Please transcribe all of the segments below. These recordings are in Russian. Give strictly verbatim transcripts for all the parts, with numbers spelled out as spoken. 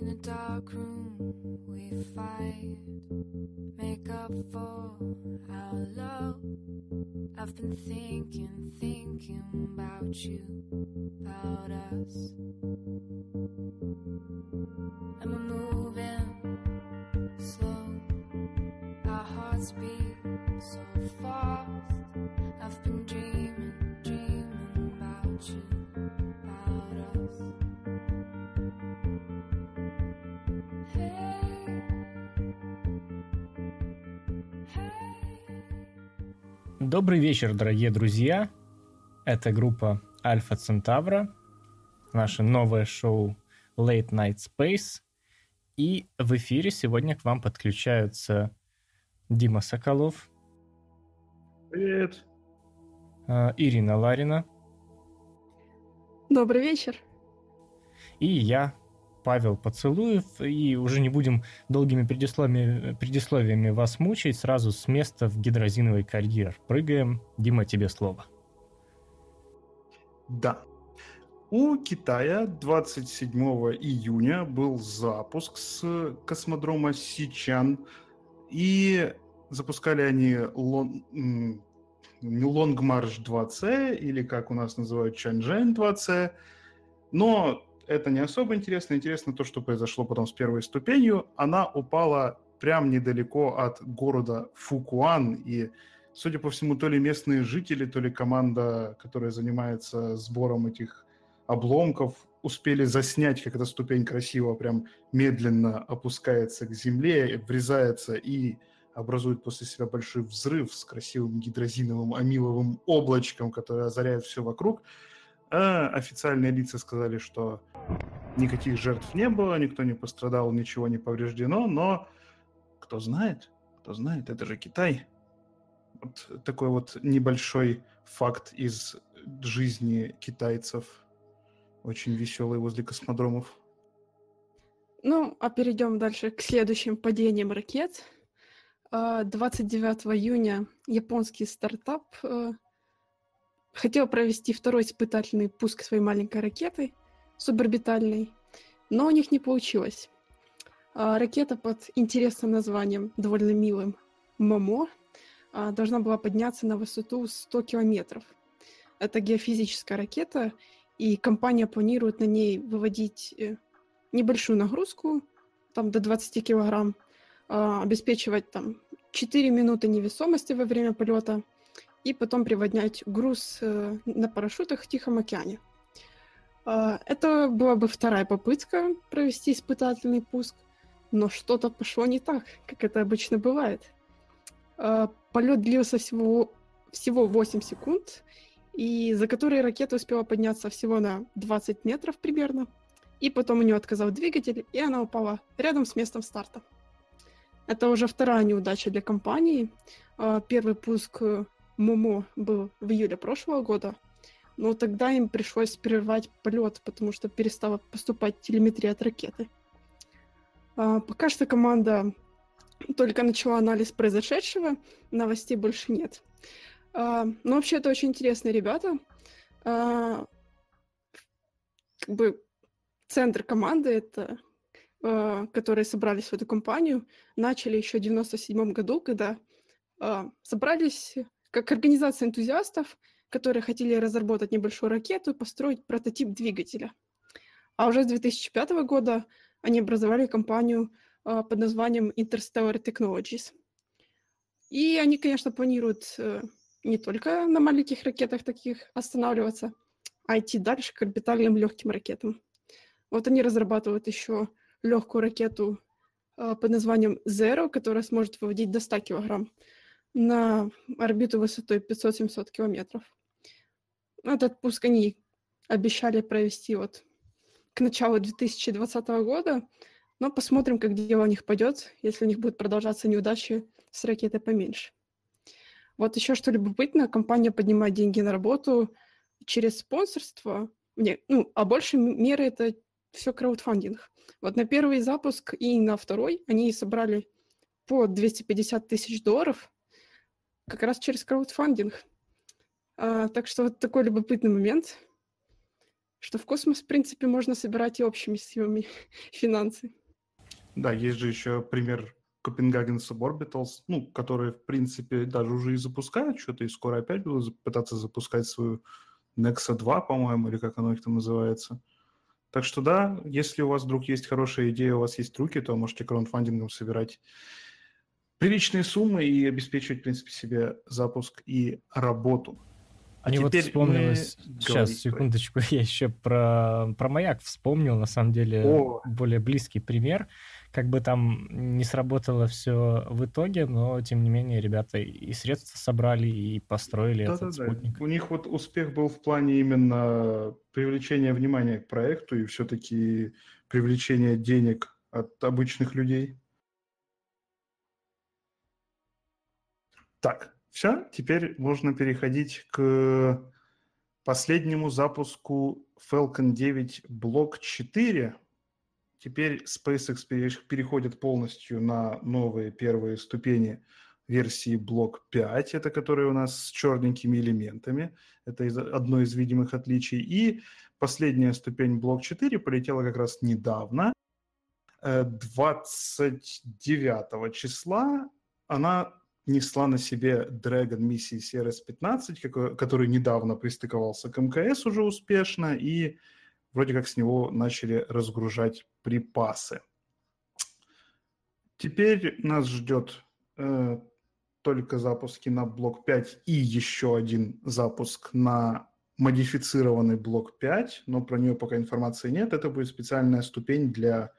In a dark room we fight, make up for our love. I've been thinking, thinking about you, about us. And we're moving slow, our hearts beat so fast. I've been dreaming, dreaming about you, about us. Добрый вечер, дорогие друзья. Это группа Alpha Centauri, наше новое шоу Late Night Space. И в эфире сегодня к вам подключаются Дима Соколов. Привет. Ирина Ларина. Добрый вечер. И я, Павел Поцелуев, и уже не будем долгими предисловиями, предисловиями вас мучить, сразу с места в гидрозиновый карьер прыгаем. Дима, тебе слово. Да. У Китая двадцать седьмого июня был запуск с космодрома Сичан, и запускали они лон... Long March два Си, или как у нас называют Чанчжэн два Си, но это не особо интересно. Интересно то, что произошло потом с первой ступенью. Она упала прям недалеко от города Фукуан. И, судя по всему, то ли местные жители, то ли команда, которая занимается сбором этих обломков, успели заснять, как эта ступень красиво прям медленно опускается к земле, врезается и образует после себя большой взрыв с красивым гидрозиновым амиловым облачком, которое озаряет все вокруг. А официальные лица сказали, что никаких жертв не было, никто не пострадал, ничего не повреждено, но кто знает, кто знает, это же Китай. Вот такой вот небольшой факт из жизни китайцев, очень веселый возле космодромов. Ну, а перейдем дальше к следующим падениям ракет. двадцать девятого июня японский стартап хотел провести второй испытательный пуск своей маленькой ракеты, суборбитальной, но у них не получилось. Ракета под интересным названием, довольно милым, МОМО, должна была подняться на высоту сто километров. Это геофизическая ракета, и компания планирует на ней выводить небольшую нагрузку, там до двадцати килограмм, обеспечивать там четыре минуты невесомости во время полета, и потом приводнять груз э, на парашютах в Тихом океане. Э, это была бы вторая попытка провести испытательный пуск, но что-то пошло не так, как это обычно бывает. Э, полет длился всего, всего восемь секунд, и за которые ракета успела подняться всего на двадцать метров примерно, и потом у нее отказал двигатель, и она упала рядом с местом старта. Это уже вторая неудача для компании. Э, первый пуск МОМО был в июле прошлого года, но тогда им пришлось прервать полет, потому что перестала поступать телеметрия от ракеты. А, пока что команда только начала анализ произошедшего, новостей больше нет. А, но вообще это очень интересные ребята. А, как бы центр команды, это, а, которые собрались в эту компанию, начали еще в девяносто седьмом году, когда а, собрались как организация энтузиастов, которые хотели разработать небольшую ракету и построить прототип двигателя. А уже с две тысячи пятого года они образовали компанию э, под названием Interstellar Technologies. И они, конечно, планируют э, не только на маленьких ракетах таких останавливаться, а идти дальше к орбитальным легким ракетам. Вот они разрабатывают еще легкую ракету э, под названием Zero, которая сможет выводить до ста килограмм. На орбиту высотой пятьсот-семьсот километров. Этот пуск они обещали провести вот к началу две тысячи двадцатого года, но посмотрим, как дело у них пойдет, если у них будут продолжаться неудачи с ракетой поменьше. Вот еще что любопытно, компания поднимает деньги на работу через спонсорство, не, ну, а больше меры это все краудфандинг. Вот на первый запуск и на второй они собрали по двести пятьдесят тысяч долларов, как раз через краудфандинг. А, так что вот такой любопытный момент, что в космос, в принципе, можно собирать и общими силами финансы. Да, есть же еще пример Копенгаген Суборбиталс, ну, которые, в принципе, даже уже и запускают что-то, и скоро опять будут пытаться запускать свою Некса два, по-моему, или как оно их там называется. Так что да, если у вас вдруг есть хорошая идея, у вас есть руки, то можете краундфандингом собирать приличные суммы и обеспечивать, в принципе, себе запуск и работу. А Мне теперь вот вспомнилось... Мы... Сейчас, Говори, секундочку, я еще про, про маяк вспомнил, на самом деле, О. более близкий пример. Как бы там не сработало все в итоге, но, тем не менее, ребята и средства собрали, и построили да, этот да, спутник. Да. У них вот успех был в плане именно привлечения внимания к проекту и все-таки привлечения денег от обычных людей. Так. Все, теперь можно переходить к последнему запуску Falcon девять Блок четыре. Теперь SpaceX переходит полностью на новые первые ступени версии Блок пять, это которые у нас с черненькими элементами. Это одно из видимых отличий. И последняя ступень Блок четыре полетела как раз недавно, двадцать девятого числа. Она... несла на себе Dragon миссии си эр эс пятнадцать, который недавно пристыковался к эм ка эс уже успешно, и вроде как с него начали разгружать припасы. Теперь нас ждет э, только запуски на Блок пять и еще один запуск на модифицированный Блок пять, но про нее пока информации нет. Это будет специальная ступень для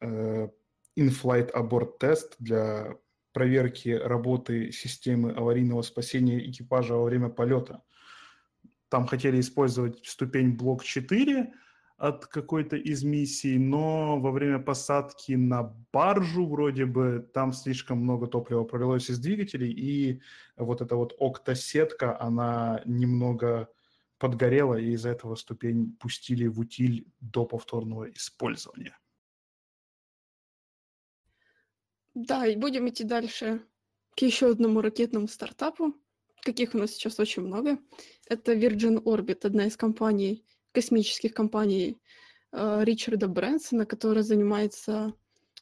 э, in-flight abort test, для проверки работы системы аварийного спасения экипажа во время полета. Там хотели использовать ступень Блок четыре от какой-то из миссий, но во время посадки на баржу вроде бы там слишком много топлива пролилось из двигателей, и вот эта вот октосетка, она немного подгорела, и из-за этого ступень пустили в утиль до повторного использования. Да, и будем идти дальше к еще одному ракетному стартапу, каких у нас сейчас очень много. Это Virgin Orbit, одна из компаний, космических компаний э, Ричарда Брэнсона, которая занимается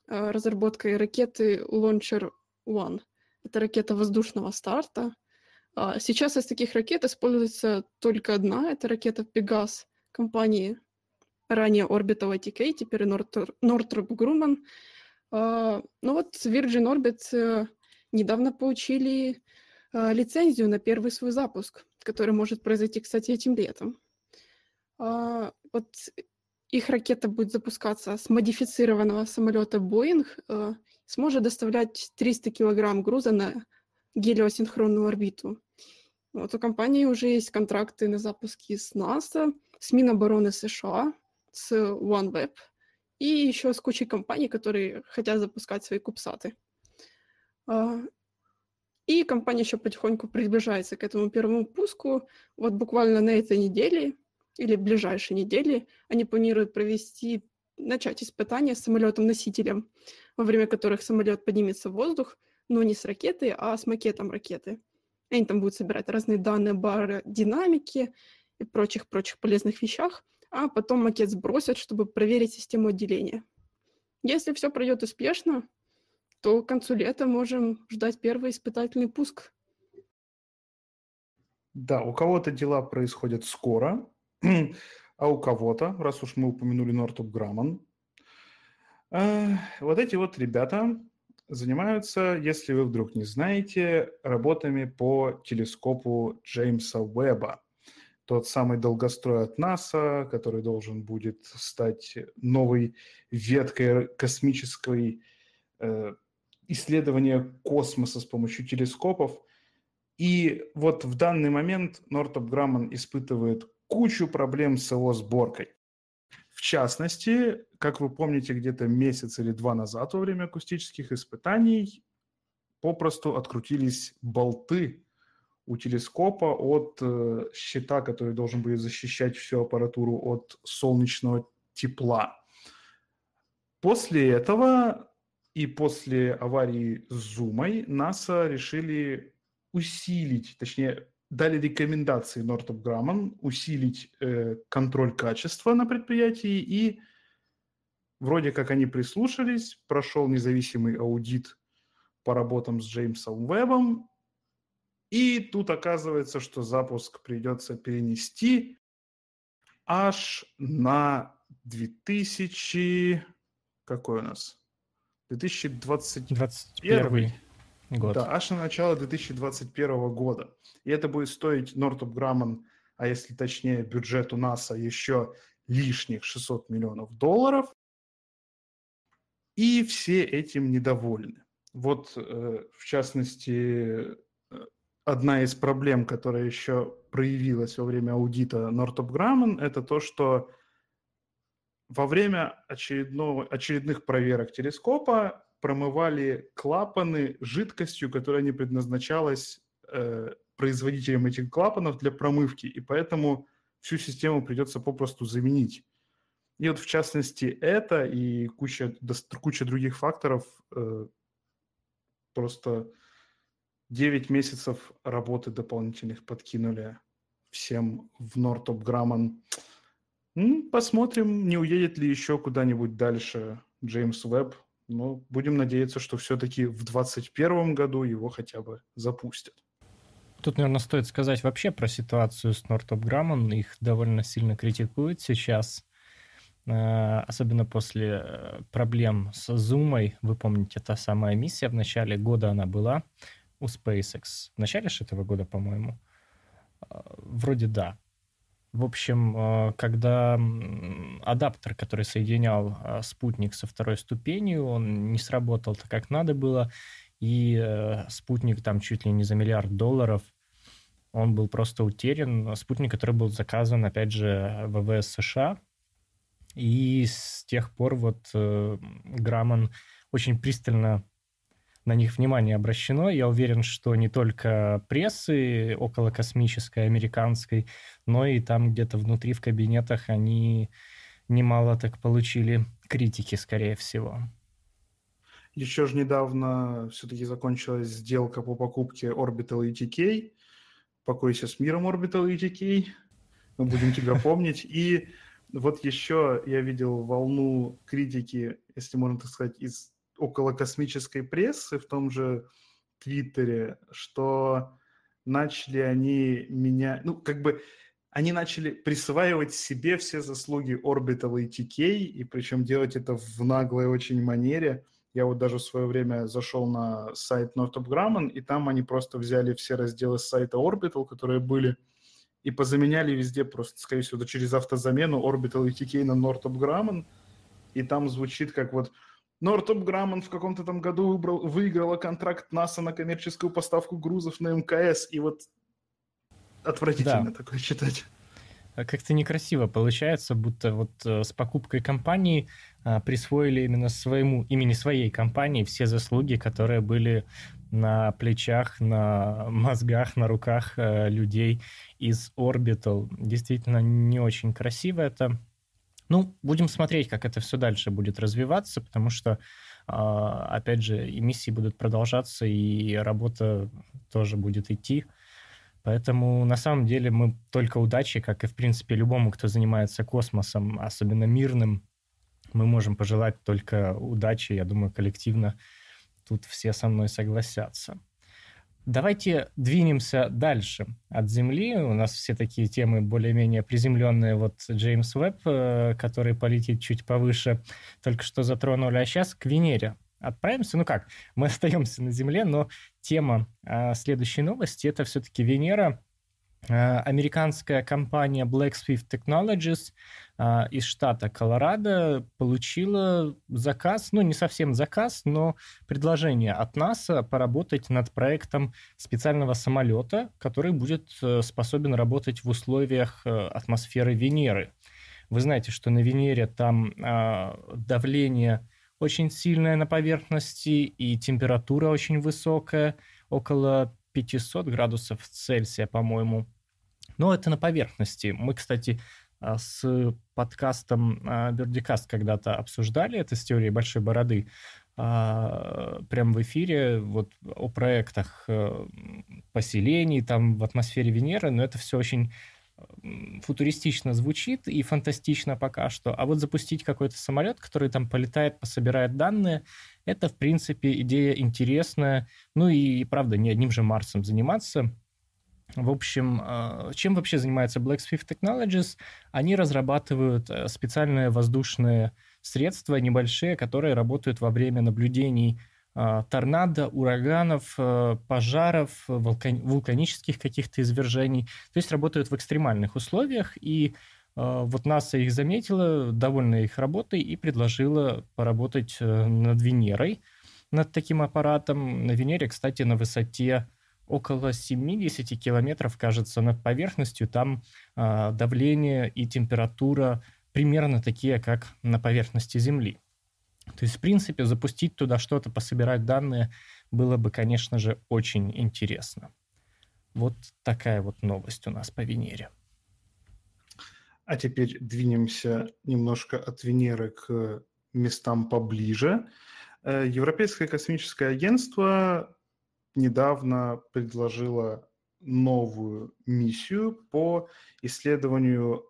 э, разработкой ракеты Launcher One. Это ракета воздушного старта. Э, сейчас из таких ракет используется только одна. Это ракета Пегас компании, ранее Orbital эй ти кей, теперь Northrop Grumman. Uh, ну вот Virgin Orbit uh, недавно получили uh, лицензию на первый свой запуск, который может произойти, кстати, этим летом. Uh, вот их ракета будет запускаться с модифицированного самолета Boeing, uh, сможет доставлять триста килограмм груза на гелиосинхронную орбиту. Вот у компании уже есть контракты на запуски с НАСА, с Минобороны США, с OneWeb. И еще с кучей компаний, которые хотят запускать свои кубсаты. И компания еще потихоньку приближается к этому первому пуску. Вот буквально на этой неделе или ближайшей неделе они планируют провести, начать испытания с самолетом-носителем, во время которых самолет поднимется в воздух, но не с ракетой, а с макетом ракеты. Они там будут собирать разные данные об аэродинамике и прочих-прочих полезных вещах, а потом макет сбросят, чтобы проверить систему отделения. Если все пройдет успешно, то к концу лета можем ждать первый испытательный пуск. Да, у кого-то дела происходят скоро, а у кого-то, раз уж мы упомянули Northrop Grumman, э, вот эти вот ребята занимаются, если вы вдруг не знаете, работами по телескопу Джеймса Уэбба. Тот самый долгострой от НАСА, который должен будет стать новой веткой космической э, исследования космоса с помощью телескопов. И вот в данный момент Northrop Grumman испытывает кучу проблем с его сборкой. В частности, как вы помните, где-то месяц или два назад во время акустических испытаний попросту открутились болты у телескопа от э, щита, который должен будет защищать всю аппаратуру от солнечного тепла. После этого и после аварии с Зумой НАСА решили усилить, точнее дали рекомендации Northrop Grumman усилить э, контроль качества на предприятии, и вроде как они прислушались, прошел независимый аудит по работам с Джеймсом Уэббом, и тут оказывается, что запуск придется перенести аж на две тысячи... Какой у нас? две тысячи двадцать первый год. Да, аж на начало две тысячи двадцать первого года. И это будет стоить Northrop Grumman, а если точнее бюджету НАСА, еще лишних шестьсот миллионов долларов. И все этим недовольны. Вот, в частности, одна из проблем, которая еще проявилась во время аудита Northrop Grumman, это то, что во время очередного, очередных проверок телескопа промывали клапаны жидкостью, которая не предназначалась э, производителям этих клапанов для промывки, и поэтому всю систему придется попросту заменить. И вот, в частности, это и куча, куча других факторов э, просто... девять месяцев работы дополнительных подкинули всем в Northrop Grumman. Ну, посмотрим, не уедет ли еще куда-нибудь дальше Джеймс Уэбб. Но будем надеяться, что все-таки в две тысячи двадцать первом году его хотя бы запустят. Тут, наверное, стоит сказать вообще про ситуацию с Northrop Grumman. Их довольно сильно критикуют сейчас. Особенно после проблем с Зумой. Вы помните, та самая миссия в начале года она была у SpaceX. В начале же этого года, по-моему. Вроде да. В общем, когда адаптер, который соединял спутник со второй ступенью, он не сработал так, как надо было, и спутник там чуть ли не за миллиард долларов, он был просто утерян. Спутник, который был заказан, опять же, ВВС США. И с тех пор вот Грамман очень пристально... на них внимание обращено. Я уверен, что не только прессы околокосмической, американской, но и там где-то внутри в кабинетах они немало так получили критики, скорее всего. Еще же недавно все-таки закончилась сделка по покупке Orbital эй ти кей. Покойся с миром, Orbital эй ти кей. Мы будем тебя помнить. И вот еще я видел волну критики, если можно так сказать, из околокосмической прессы в том же Твиттере, что начали они меня... Ну, как бы они начали присваивать себе все заслуги Orbital эй ти кей, и причем делать это в наглой очень манере. Я вот даже в свое время зашел на сайт Northrop Grumman, и там они просто взяли все разделы с сайта Orbital, которые были, и позаменяли везде просто, скорее всего, через автозамену Orbital эй ти кей на Northrop Grumman, и там звучит как вот... Northrop Grumman в каком-то там году выбрал, выиграла контракт НАСА на коммерческую поставку грузов на МКС. И вот отвратительно, да, такое читать. Как-то некрасиво получается, будто вот с покупкой компании присвоили именно своему, имени своей компании все заслуги, которые были на плечах, на мозгах, на руках людей из Orbital. Действительно, не очень красиво это. Ну, будем смотреть, как это все дальше будет развиваться, потому что, опять же, и миссии будут продолжаться, и работа тоже будет идти. Поэтому, на самом деле, мы только удачи, как и, в принципе, любому, кто занимается космосом, особенно мирным, мы можем пожелать только удачи. Я думаю, коллективно тут все со мной согласятся. Давайте двинемся дальше от Земли. У нас все такие темы более-менее приземленные. Вот Джеймс Уэбб, который полетит чуть повыше, только что затронули. А сейчас к Венере отправимся. Ну как, мы остаемся на Земле, но тема а, следующей новости – это все-таки Венера. А, американская компания Black Swift Technologies а, из штата Колорадо получила заказ, ну не совсем заказ, но предложение от НАСА поработать над проектом специального самолета, который будет способен работать в условиях атмосферы Венеры. Вы знаете, что на Венере там а, давление очень сильное на поверхности и температура очень высокая, около пятьсот градусов Цельсия, по-моему. Но это на поверхности. Мы, кстати, с подкастом Бердикаст когда-то обсуждали это с теорией Большой Бороды. а, прям в эфире вот о проектах поселений там в атмосфере Венеры, но это все очень футуристично звучит и фантастично пока что. А вот запустить какой-то самолет, который там полетает, пособирает данные, это, в принципе, идея интересная. Ну и, правда, не одним же Марсом заниматься. В общем, чем вообще занимается Black Swift Technologies? Они разрабатывают специальные воздушные средства, небольшие, которые работают во время наблюдений торнадо, ураганов, пожаров, вулкани- вулканических каких-то извержений. То есть работают в экстремальных условиях, и вот НАСА их заметила, довольна их работой, и предложила поработать над Венерой, над таким аппаратом. На Венере, кстати, на высоте около семьдесят километров, кажется, над поверхностью. Там давление и температура примерно такие, как на поверхности Земли. То есть, в принципе, запустить туда что-то, пособирать данные было бы, конечно же, очень интересно. Вот такая вот новость у нас по Венере. А теперь двинемся немножко от Венеры к местам поближе. Европейское космическое агентство недавно предложило новую миссию по исследованию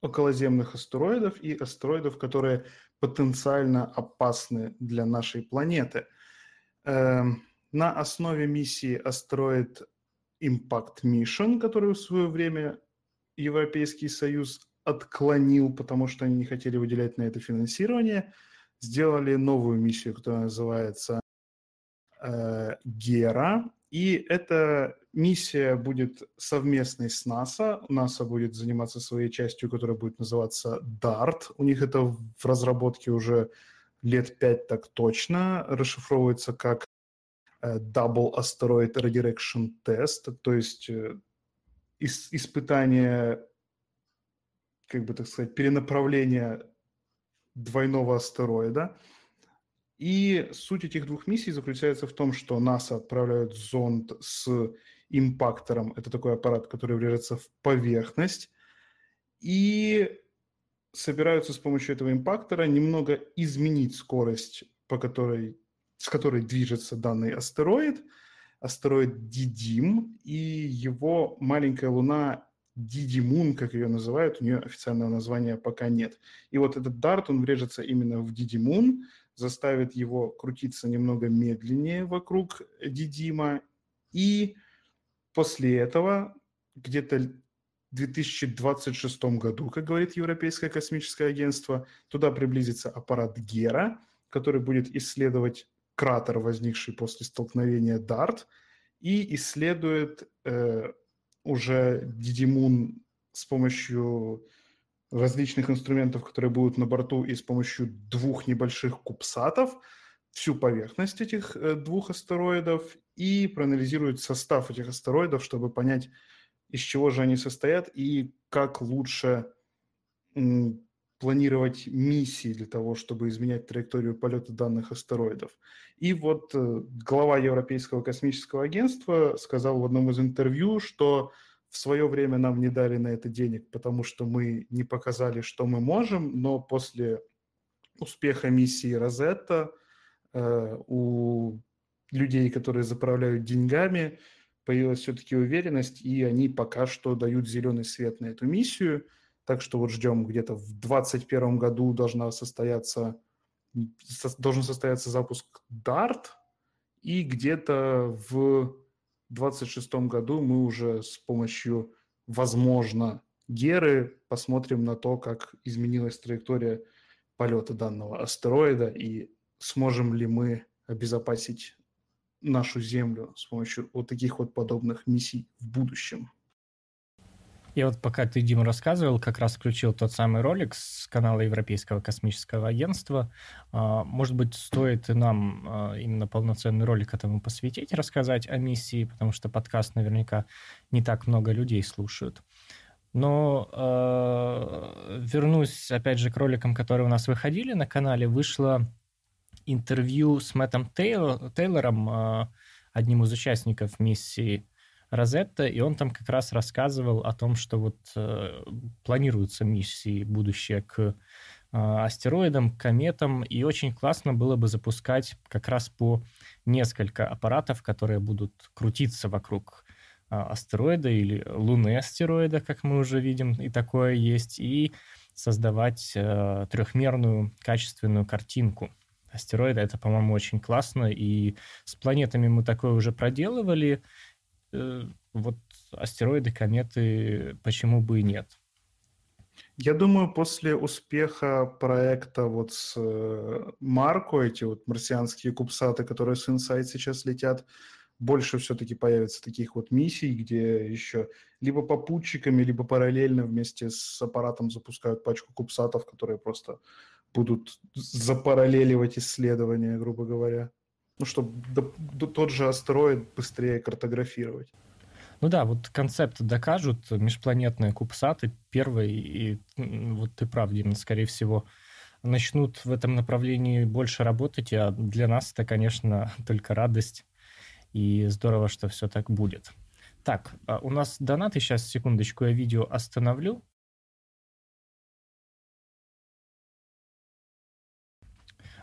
околоземных астероидов и астероидов, которые потенциально опасны для нашей планеты. На основе миссии астероид Impact Mission, которую в свое время Европейский Союз отклонил, потому что они не хотели выделять на это финансирование, сделали новую миссию, которая называется Гера. И эта миссия будет совместной с НАСА. НАСА будет заниматься своей частью, которая будет называться дарт. У них это в разработке уже лет пять так точно. Расшифровывается как Double Asteroid Redirection Test, то есть испытание, как бы так сказать, перенаправления двойного астероида. И суть этих двух миссий заключается в том, что НАСА отправляют зонд с импактором. Это такой аппарат, который врежется в поверхность. И собираются с помощью этого импактора немного изменить скорость, по которой, с которой движется данный астероид. Астероид Дидим. И его маленькая луна Дидимун, как ее называют, у нее официального названия пока нет. И вот этот дарт, он врежется именно в Дидимун, заставит его крутиться немного медленнее вокруг Дидима. И после этого, где-то в две тысячи двадцать шестом году, как говорит Европейское космическое агентство, туда приблизится аппарат Гера, который будет исследовать кратер, возникший после столкновения дарт, и исследует э, уже Дидимун с помощью различных инструментов, которые будут на борту, и с помощью двух небольших кубсатов всю поверхность этих двух астероидов и проанализирует состав этих астероидов, чтобы понять, из чего же они состоят и как лучше м, планировать миссии для того, чтобы изменять траекторию полета данных астероидов. И вот э, глава Европейского космического агентства сказал в одном из интервью, что в свое время нам не дали на это денег, потому что мы не показали, что мы можем, но после успеха миссии «Розетта» э, у людей, которые заправляют деньгами, появилась все-таки уверенность, и они пока что дают зеленый свет на эту миссию. Так что вот ждем, где-то в две тысячи двадцать первом году должна состояться, со, должен состояться запуск дарт, и где-то в двадцать шестом году мы уже с помощью, возможно, Геры посмотрим на то, как изменилась траектория полета данного астероида и сможем ли мы обезопасить нашу Землю с помощью вот таких вот подобных миссий в будущем. Я вот пока ты, Дима, рассказывал, как раз включил тот самый ролик с канала Европейского космического агентства. Может быть, стоит и нам именно полноценный ролик этому посвятить, рассказать о миссии, потому что подкаст наверняка не так много людей слушают. Но э, вернусь, опять же, к роликам, которые у нас выходили на канале. Вышло интервью с Мэттом Тейл, Тейлором, одним из участников миссии Розетта, и он там как раз рассказывал о том, что вот э, планируются миссии будущее к астероидам, кометам, и очень классно было бы запускать как раз по несколько аппаратов, которые будут крутиться вокруг астероида или луны астероида, как мы уже видим, и такое есть, и создавать э, трехмерную качественную картинку астероида. Это, по-моему, очень классно, и с планетами мы такое уже проделывали. Э, вот астероиды, кометы, почему бы и нет? Я думаю, после успеха проекта вот с Марко, эти вот марсианские кубсаты, которые с InSight сейчас летят, больше все-таки появится таких вот миссий, где еще либо попутчиками, либо параллельно вместе с аппаратом запускают пачку кубсатов, которые просто будут запараллеливать исследования, грубо говоря. Ну, чтобы тот же астероид быстрее картографировать. Ну да, вот концепт докажут межпланетные кубсаты первые, и вот ты прав, Дима, скорее всего, начнут в этом направлении больше работать, а для нас это, конечно, только радость, и здорово, что все так будет. Так, у нас донаты, сейчас, секундочку, я видео остановлю.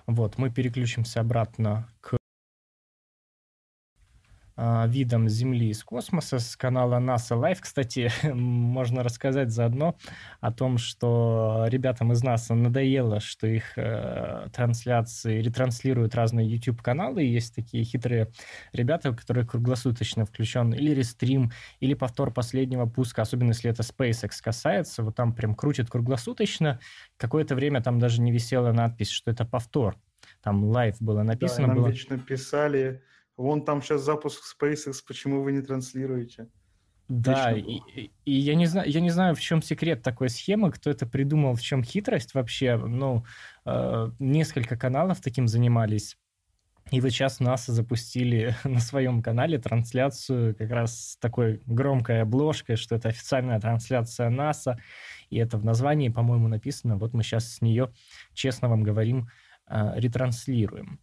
Вот, мы переключимся обратно к видом Земли из космоса с канала NASA Live. Кстати, можно рассказать заодно о том, что ребятам из NASA надоело, что их э, трансляции ретранслируют разные YouTube-каналы. Есть такие хитрые ребята, которые круглосуточно включен или рестрим, или повтор последнего пуска, особенно если это SpaceX касается. Вот там прям крутит круглосуточно. Какое-то время там даже не висела надпись, что это повтор. Там лайв было написано. Да, нам было... вечно писали... Вон там сейчас запуск SpaceX, почему вы не транслируете? Да, и, и я, не знаю, я не знаю, в чем секрет такой схемы, кто это придумал, в чем хитрость вообще. Ну, э, несколько каналов таким занимались, и вот сейчас NASA запустили на своем канале трансляцию как раз с такой громкой обложкой, что это официальная трансляция NASA, и это в названии, по-моему, написано. Вот мы сейчас с нее, честно вам говорим, э, ретранслируем.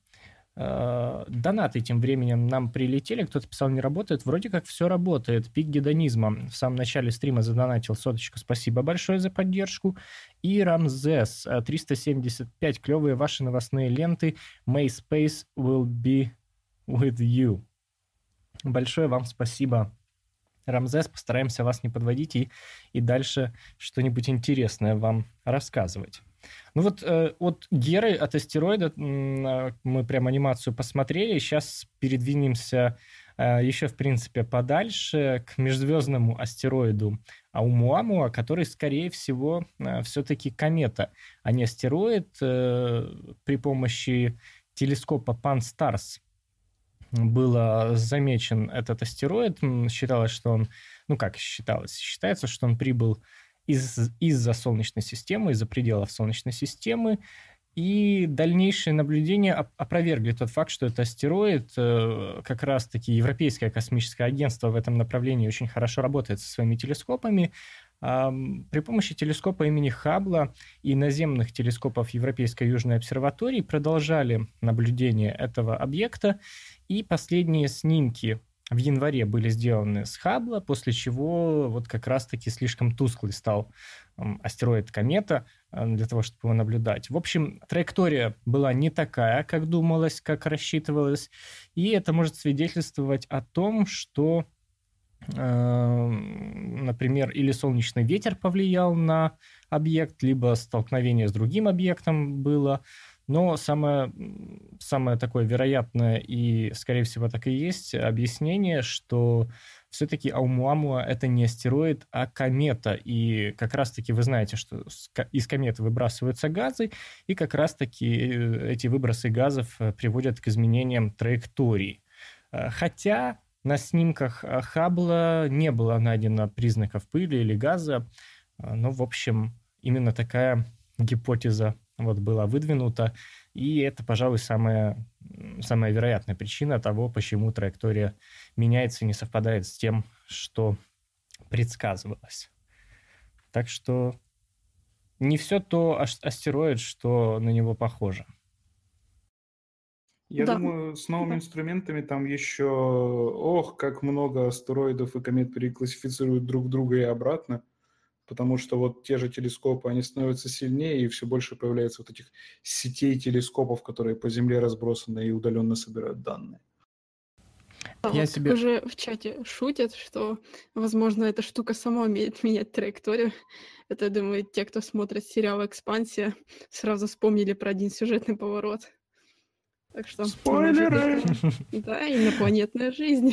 Донаты тем временем нам прилетели, кто-то писал, не работает. Вроде как все работает. Пик гедонизма. В самом начале стрима задонатил соточку. Спасибо большое за поддержку. И Рамзес, триста семьдесят пять. Клевые ваши новостные ленты. May space will be with you. Большое вам спасибо, Рамзес. Постараемся вас не подводить и, и дальше что-нибудь интересное вам рассказывать. Ну вот э, от Геры, от астероида э, мы прям анимацию посмотрели. Сейчас передвинемся э, еще, в принципе, подальше к межзвездному астероиду Оумуамуа, который, скорее всего, э, все-таки комета, а не астероид. Э, при помощи телескопа Pan-Stars был замечен этот астероид. Считалось, что он... Ну как считалось? Считается, что он прибыл... Из- из-за Солнечной системы, из-за пределов Солнечной системы. И дальнейшие наблюдения опровергли тот факт, что это астероид. Как раз-таки Европейское космическое агентство в этом направлении очень хорошо работает со своими телескопами. При помощи телескопа имени Хаббла и наземных телескопов Европейской Южной обсерватории продолжали наблюдение этого объекта. И последние снимки в январе были сделаны с Хаббла, после чего вот как раз-таки слишком тусклый стал астероид-комета для того, чтобы его наблюдать. В общем, траектория была не такая, как думалось, как рассчитывалось, и это может свидетельствовать о том, что, например, или солнечный ветер повлиял на объект, либо столкновение с другим объектом было. Но самое, самое такое вероятное и, скорее всего, так и есть объяснение, что все-таки Оумуамуа это не астероид, а комета. И как раз-таки вы знаете, что из кометы выбрасываются газы, и как раз-таки эти выбросы газов приводят к изменениям траектории. Хотя на снимках Хаббла не было найдено признаков пыли или газа, но, в общем, именно такая гипотеза вот была выдвинута, и это, пожалуй, самая, самая вероятная причина того, почему траектория меняется и не совпадает с тем, что предсказывалось. Так что не все то астероид, что на него похоже. Я да. думаю, с новыми да. инструментами там еще... Ох, как много астероидов и комет переклассифицируют друг друга и обратно. потому что вот те же телескопы, они становятся сильнее, и все больше появляется вот этих сетей телескопов, которые по Земле разбросаны и удаленно собирают данные. А я вот себе... уже в чате шутят, что, возможно, эта штука сама умеет менять траекторию. Это, думаю, те, кто смотрит сериал «Экспансия», сразу вспомнили про один сюжетный поворот. Так что... Спойлеры! Да, инопланетная жизнь.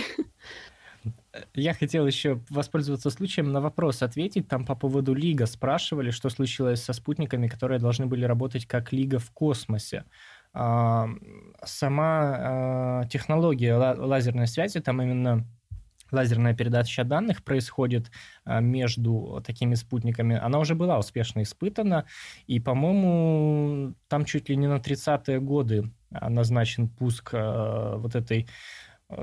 Я хотел еще воспользоваться случаем на вопрос ответить. Там по поводу Лига спрашивали, что случилось со спутниками, которые должны были работать как Лига в космосе. Сама технология лазерной связи, там именно лазерная передача данных происходит между такими спутниками, она уже была успешно испытана, и, по-моему, там чуть ли не на тридцатые годы назначен пуск вот этой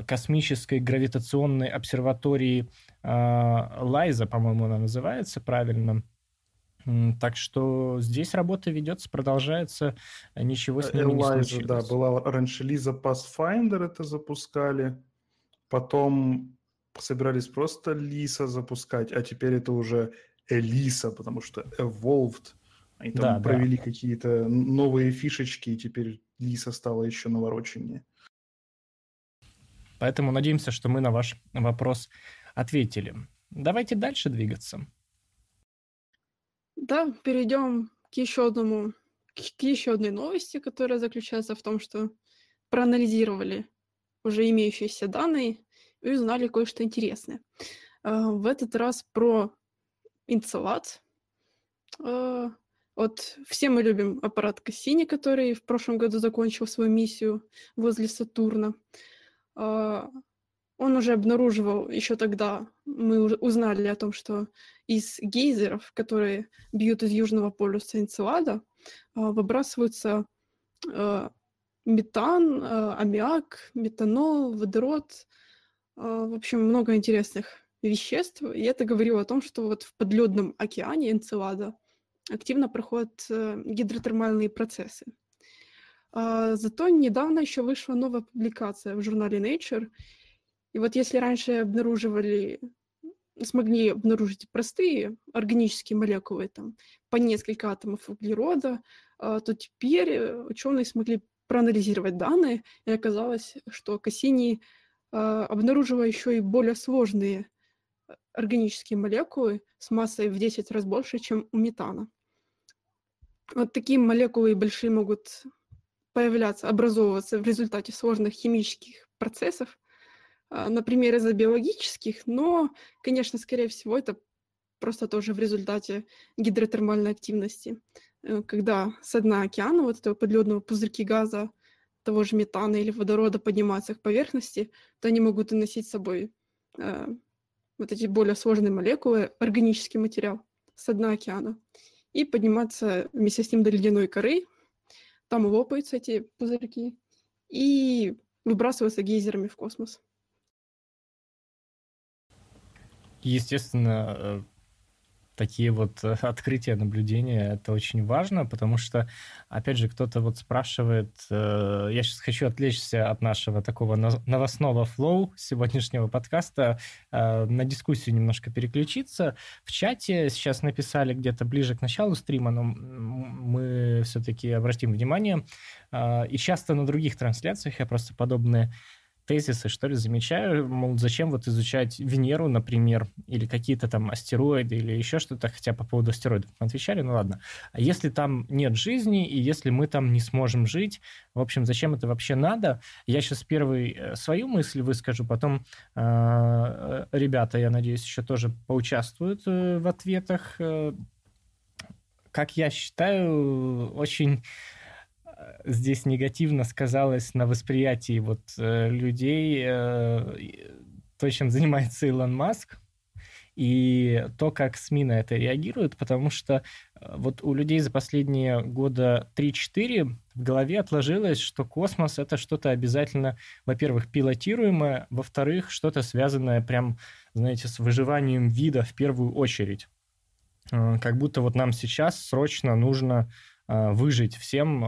космической гравитационной обсерватории Лайза, по-моему, она называется правильно. Так что здесь работа ведется, продолжается, ничего с ними не случилось. Да, была раньше Лиза Pathfinder, это запускали, потом собирались просто Лиса запускать, а теперь это уже Элиса, потому что Evolved. Они там да, провели да. какие-то новые фишечки, и теперь Лиса стала еще навороченнее. Поэтому надеемся, что мы на ваш вопрос ответили. Давайте дальше двигаться. Да, перейдем к еще одному, к еще одной новости, которая заключается в том, что проанализировали уже имеющиеся данные и узнали кое-что интересное. В этот раз про Энцелад. Вот все мы любим аппарат Кассини, который в прошлом году закончил свою миссию возле Сатурна. Он уже обнаруживал, еще тогда мы узнали о том, что из гейзеров, которые бьют из южного полюса Энцелада, выбрасываются метан, аммиак, метанол, водород. В общем, много интересных веществ. И это говорило о том, что вот в подледном океане Энцелада активно проходят гидротермальные процессы. Зато недавно еще вышла новая публикация в журнале Nature. И вот если раньше обнаруживали, смогли обнаружить простые органические молекулы, там, по несколько атомов углерода, то теперь ученые смогли проанализировать данные, и оказалось, что Кассини обнаружила еще и более сложные органические молекулы с массой в десять раз больше, чем у метана. Вот такие молекулы большие могут появляться, образовываться в результате сложных химических процессов, например, из-за биологических, но, конечно, скорее всего, это просто тоже в результате гидротермальной активности, когда со дна океана, вот этого подледного пузырьки газа, того же метана или водорода поднимаются к поверхности, то они могут и носить с собой э, вот эти более сложные молекулы, органический материал со дна океана, и подниматься вместе с ним до ледяной коры, там лопаются эти пузырьки и выбрасываются гейзерами в космос. Естественно, такие вот открытия, наблюдения, это очень важно, потому что, опять же, кто-то вот спрашивает, я сейчас хочу отвлечься от нашего такого новостного флоу сегодняшнего подкаста, на дискуссию немножко переключиться. В чате сейчас написали где-то ближе к началу стрима, но мы все-таки обратим внимание, и часто на других трансляциях я просто подобные тезисы, что ли, замечаю, мол, зачем вот изучать Венеру, например, или какие-то там астероиды, или еще что-то, хотя по поводу астероидов мы отвечали, ну ладно. А если там нет жизни, и если мы там не сможем жить, в общем, зачем это вообще надо? Я сейчас первый свою мысль выскажу, потом э, ребята, я надеюсь, еще тоже поучаствуют в ответах. Как я считаю, очень... здесь негативно сказалось на восприятии вот, э, людей, э, то, чем занимается Илон Маск, и то, как СМИ на это реагируют, потому что э, вот у людей за последние года три-четыре в голове отложилось, что космос — это что-то обязательно, во-первых, пилотируемое, во-вторых, что-то связанное прям, знаете, с выживанием вида в первую очередь. Э, как будто вот нам сейчас срочно нужно... выжить всем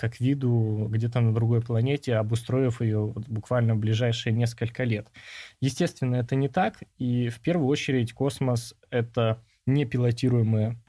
как виду где-то на другой планете, обустроив ее буквально в ближайшие несколько лет. Естественно, это не так, и в первую очередь космос — это непилотируемые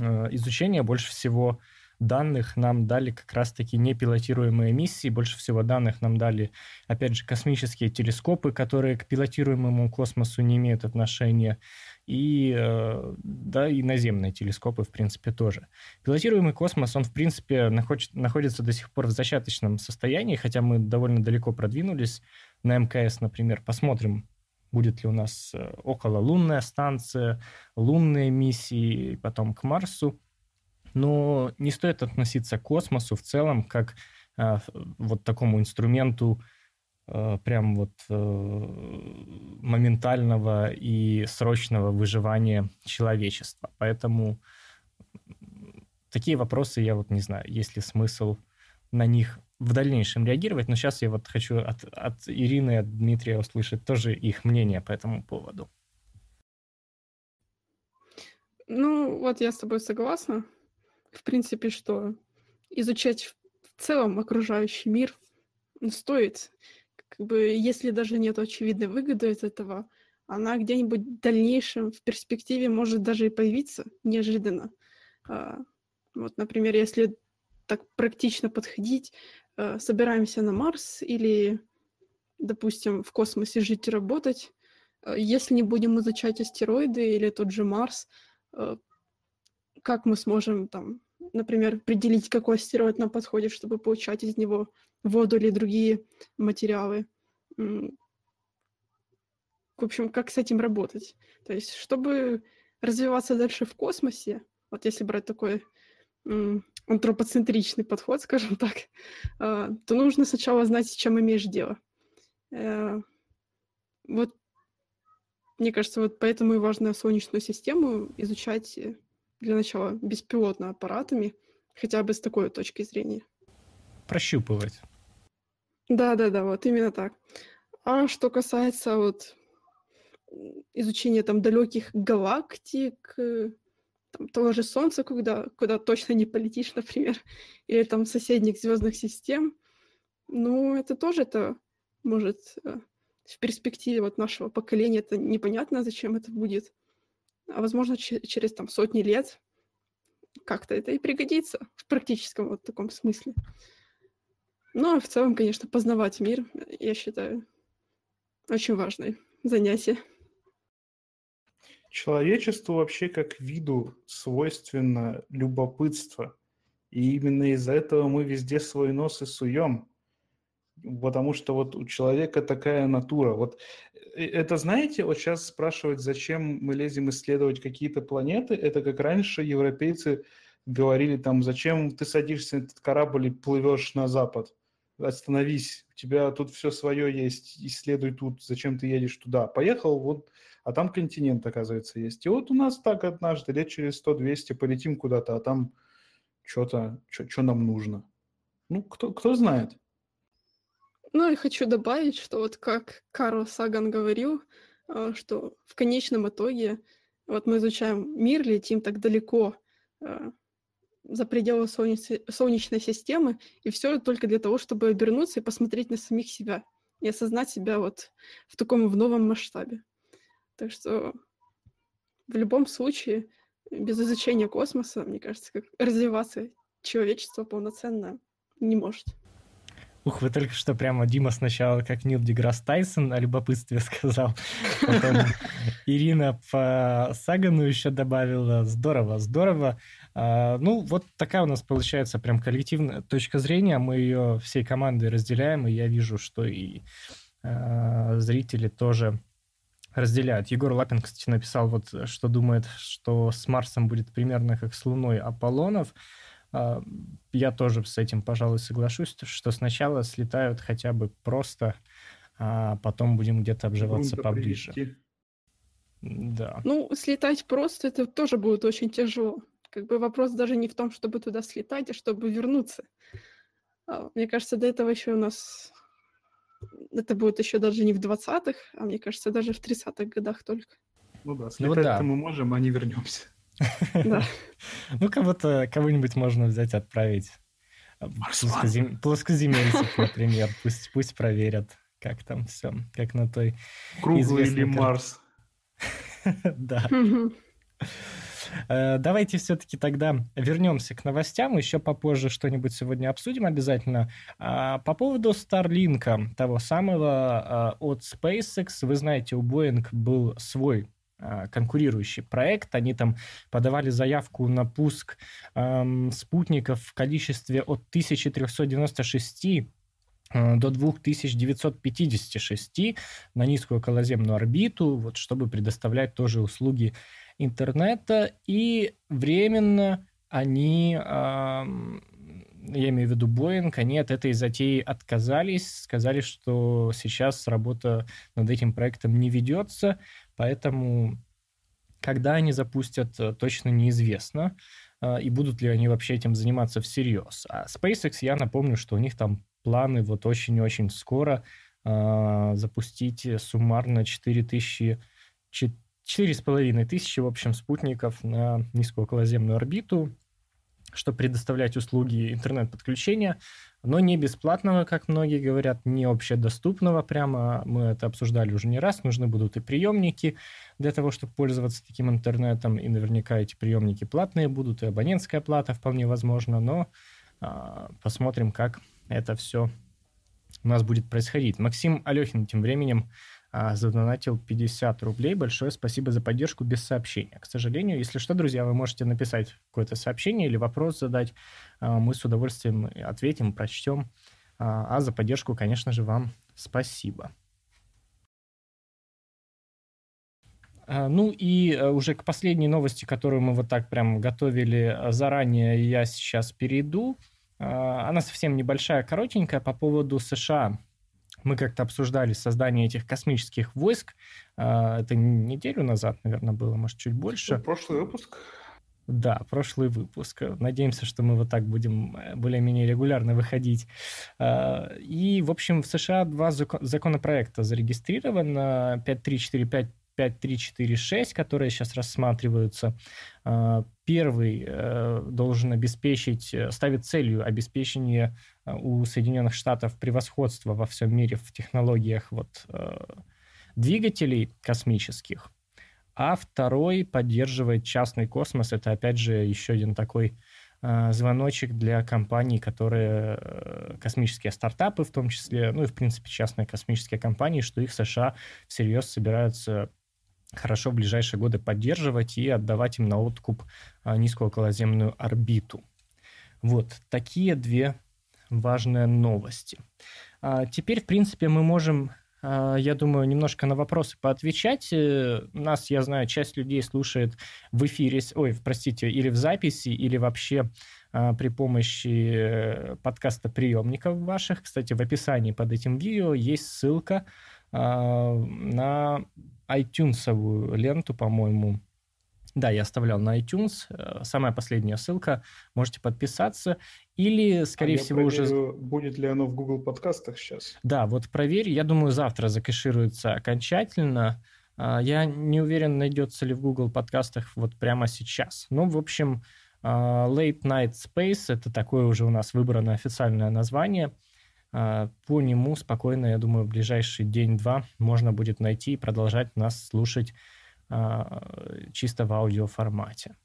э, изучения. Больше всего данных нам дали как раз-таки непилотируемые миссии, больше всего данных нам дали, опять же, космические телескопы, которые к пилотируемому космосу не имеют отношения, и, э, да, и наземные телескопы, в принципе, тоже. Пилотируемый космос, он, в принципе, находит, находится до сих пор в зачаточном состоянии, хотя мы довольно далеко продвинулись. На МКС, например, посмотрим, будет ли у нас окололунная станция, лунные миссии, и потом к Марсу. Но не стоит относиться к космосу в целом как э, вот такому инструменту э, прям вот э, моментального и срочного выживания человечества. Поэтому такие вопросы, я вот не знаю, есть ли смысл на них в дальнейшем реагировать. Но сейчас я вот хочу от, от Ирины и от Дмитрия услышать тоже их мнение по этому поводу. Ну, вот я с тобой согласна. В принципе, что изучать в целом окружающий мир стоит. Как бы, если даже нет очевидной выгоды от этого, она где-нибудь в дальнейшем, в перспективе, может даже и появиться неожиданно. Вот, например, если так практично подходить, собираемся на Марс или, допустим, в космосе жить и работать. Если не будем изучать астероиды или тот же Марс, как мы сможем, там, например, определить, какой астероид нам подходит, чтобы получать из него воду или другие материалы. В общем, как с этим работать? То есть, чтобы развиваться дальше в космосе, вот если брать такой антропоцентричный подход, скажем так, то нужно сначала знать, с чем имеешь дело. Вот, мне кажется, вот поэтому и важно Солнечную систему изучать для начала беспилотными аппаратами, хотя бы с такой точки зрения. Прощупывать. Да-да-да, вот именно так. А что касается вот изучения там далеких галактик, там, того же Солнца, куда, куда точно не полетишь, например, или там соседних звездных систем, ну, это тоже это может в перспективе вот нашего поколения, это непонятно, зачем это будет. А, возможно, через там, сотни лет как-то это и пригодится в практическом вот таком смысле. Но в целом, конечно, познавать мир, я считаю, очень важное занятие. Человечеству вообще как виду свойственно любопытство. И именно из-за этого мы везде свой нос и суем. Потому что вот у человека такая натура. Вот это, знаете, вот сейчас спрашивают, зачем мы лезем исследовать какие-то планеты, это как раньше европейцы говорили там, зачем ты садишься на этот корабль и плывешь на запад, остановись, у тебя тут все свое есть, исследуй тут, зачем ты едешь туда, поехал, вот, а там континент, оказывается, есть. И вот у нас так однажды, лет через сто-двести полетим куда-то, а там что-то, что нам нужно. Ну, кто, кто знает. Ну и хочу добавить, что вот как Карл Саган говорил, что в конечном итоге вот мы изучаем мир, летим так далеко за пределы солнечной, солнечной системы, и все только для того, чтобы обернуться и посмотреть на самих себя, и осознать себя вот в таком в новом масштабе. Так что в любом случае без изучения космоса, мне кажется, как развиваться человечество полноценно не может. Ух, вы только что прямо Дима сначала как Нил Деграсс Тайсон о любопытстве сказал. Потом Ирина по Сагану еще добавила. Здорово, здорово. Ну, вот такая у нас получается прям коллективная точка зрения. Мы ее всей командой разделяем, и я вижу, что и зрители тоже разделяют. Егор Лапин, кстати, написал, вот, что думает, что с Марсом будет примерно как с Луной Аполлонов. Я тоже с этим, пожалуй, соглашусь, что сначала слетают хотя бы просто, а потом будем где-то обживаться поближе. Привести. Да. Ну, слетать просто, это тоже будет очень тяжело. Как бы вопрос даже не в том, чтобы туда слетать, а чтобы вернуться. Мне кажется, до этого еще у нас... Это будет еще даже не в двадцатых, а мне кажется, даже в тридцатых годах только. Ну да, слетать-то ну, да. мы можем, а не вернемся. Ну, кого-то, кого-нибудь можно взять, отправить. Плоскоземельцев, например. Пусть проверят, как там все, как на той... Круглый или Марс. Да. Давайте все-таки тогда вернемся к новостям. Еще попозже что-нибудь сегодня обсудим обязательно. По поводу Старлинка, того самого от SpaceX. Вы знаете, у Boeing был свой конкурирующий проект. Они там подавали заявку на пуск эм, спутников в количестве от тысячи трёхсот девяноста шести до двух тысяч девятисот пятидесяти шести на низкую околоземную орбиту, вот, чтобы предоставлять тоже услуги интернета. И временно они, эм, я имею в виду Boeing, они от этой затеи отказались, сказали, что сейчас работа над этим проектом не ведется, поэтому когда они запустят, точно неизвестно, и будут ли они вообще этим заниматься всерьез. А SpaceX, я напомню, что у них там планы вот очень-очень скоро э, запустить суммарно четыре тысячи, четыре с половиной тысячи, в общем, спутников на низкооколоземную орбиту, чтобы предоставлять услуги интернет-подключения, но не бесплатного, как многие говорят, не общедоступного прямо. Мы это обсуждали уже не раз. Нужны будут и приемники для того, чтобы пользоваться таким интернетом, и наверняка эти приемники платные будут, и абонентская плата вполне возможно, но а, посмотрим, как это все у нас будет происходить. Максим Алехин тем временем задонатил пятьдесят рублей. Большое спасибо за поддержку без сообщения. К сожалению, если что, друзья, вы можете написать какое-то сообщение или вопрос задать. Мы с удовольствием ответим, прочтем. А за поддержку, конечно же, вам спасибо. Ну и уже к последней новости, которую мы вот так прям готовили заранее, я сейчас перейду. Она совсем небольшая, коротенькая, по поводу США. Мы как-то обсуждали создание этих космических войск. Это неделю назад, наверное, было, может, чуть больше. Прошлый выпуск. Да, прошлый выпуск. Надеемся, что мы вот так будем более-менее регулярно выходить. И, в общем, в США два законопроекта зарегистрировано. пять три четыре пять, пять три четыре шесть, которые сейчас рассматриваются. Первый должен обеспечить, ставит целью обеспечение у Соединенных Штатов превосходства во всем мире в технологиях вот, двигателей космических. А второй поддерживает частный космос. Это, опять же, еще один такой звоночек для компаний, которые космические стартапы, в том числе, ну и, в принципе, частные космические компании, что их США всерьез собираются хорошо в ближайшие годы поддерживать и отдавать им на откуп низкооколоземную орбиту. Вот такие две важные новости. Теперь, в принципе, мы можем, я думаю, немножко на вопросы поотвечать. Нас, я знаю, часть людей слушает в эфире, ой, простите, или в записи, или вообще при помощи подкаста приемников ваших. Кстати, в описании под этим видео есть ссылка на iTunes-овую ленту, по-моему. Да, я оставлял на iTunes. Самая последняя ссылка. Можете подписаться. Или, скорее а всего, проверю, уже... Будет ли оно в Google подкастах сейчас? Да, вот проверь. Я думаю, завтра закэшируется окончательно. Я не уверен, найдется ли в Google подкастах вот прямо сейчас. Ну, в общем, Late Night Space, это такое уже у нас выбрано официальное название. По нему спокойно, я думаю, в ближайший день-два можно будет найти и продолжать нас слушать а, чисто в аудиоформате.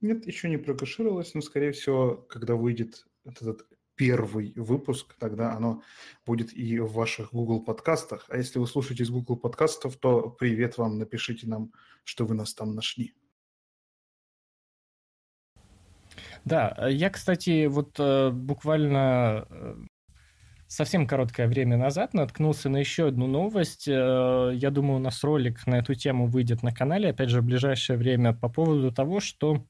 Нет, еще не прокэшировалось, но, скорее всего, когда выйдет этот первый выпуск, тогда оно будет и в ваших Google подкастах. А если вы слушаете из Google подкастов, то привет вам, напишите нам, что вы нас там нашли. Да, я, кстати, вот э, буквально э, совсем короткое время назад наткнулся на еще одну новость. Э, я думаю, у нас ролик на эту тему выйдет на канале, опять же, в ближайшее время, по поводу того, что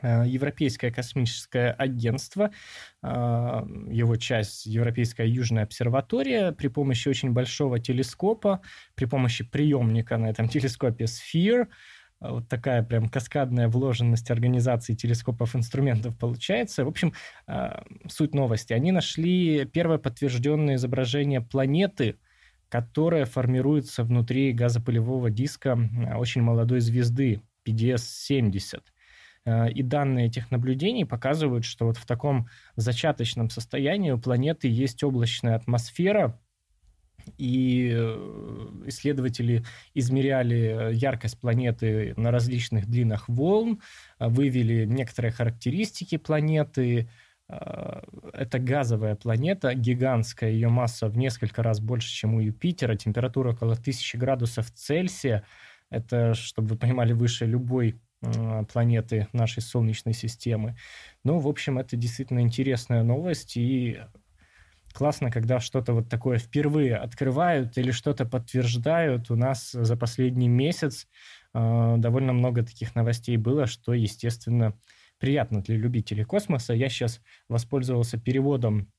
э, Европейское космическое агентство, э, его часть Европейская Южная обсерватория, при помощи очень большого телескопа, при помощи приемника на этом телескопе Sphere, вот такая прям каскадная вложенность организации телескопов инструментов получается. В общем, суть новости. Они нашли первое подтвержденное изображение планеты, которая формируется внутри газопылевого диска очень молодой звезды пи ди эс семьдесят. И данные этих наблюдений показывают, что вот в таком зачаточном состоянии у планеты есть облачная атмосфера, и исследователи измеряли яркость планеты на различных длинах волн, выявили некоторые характеристики планеты. Это газовая планета, гигантская, ее масса в несколько раз больше, чем у Юпитера, температура около тысячи градусов Цельсия. Это, чтобы вы понимали, выше любой планеты нашей Солнечной системы. Ну, в общем, это действительно интересная новость, и классно, когда что-то вот такое впервые открывают или что-то подтверждают. У нас за последний месяц э, довольно много таких новостей было, что, естественно, приятно для любителей космоса. Я сейчас воспользовался переводом,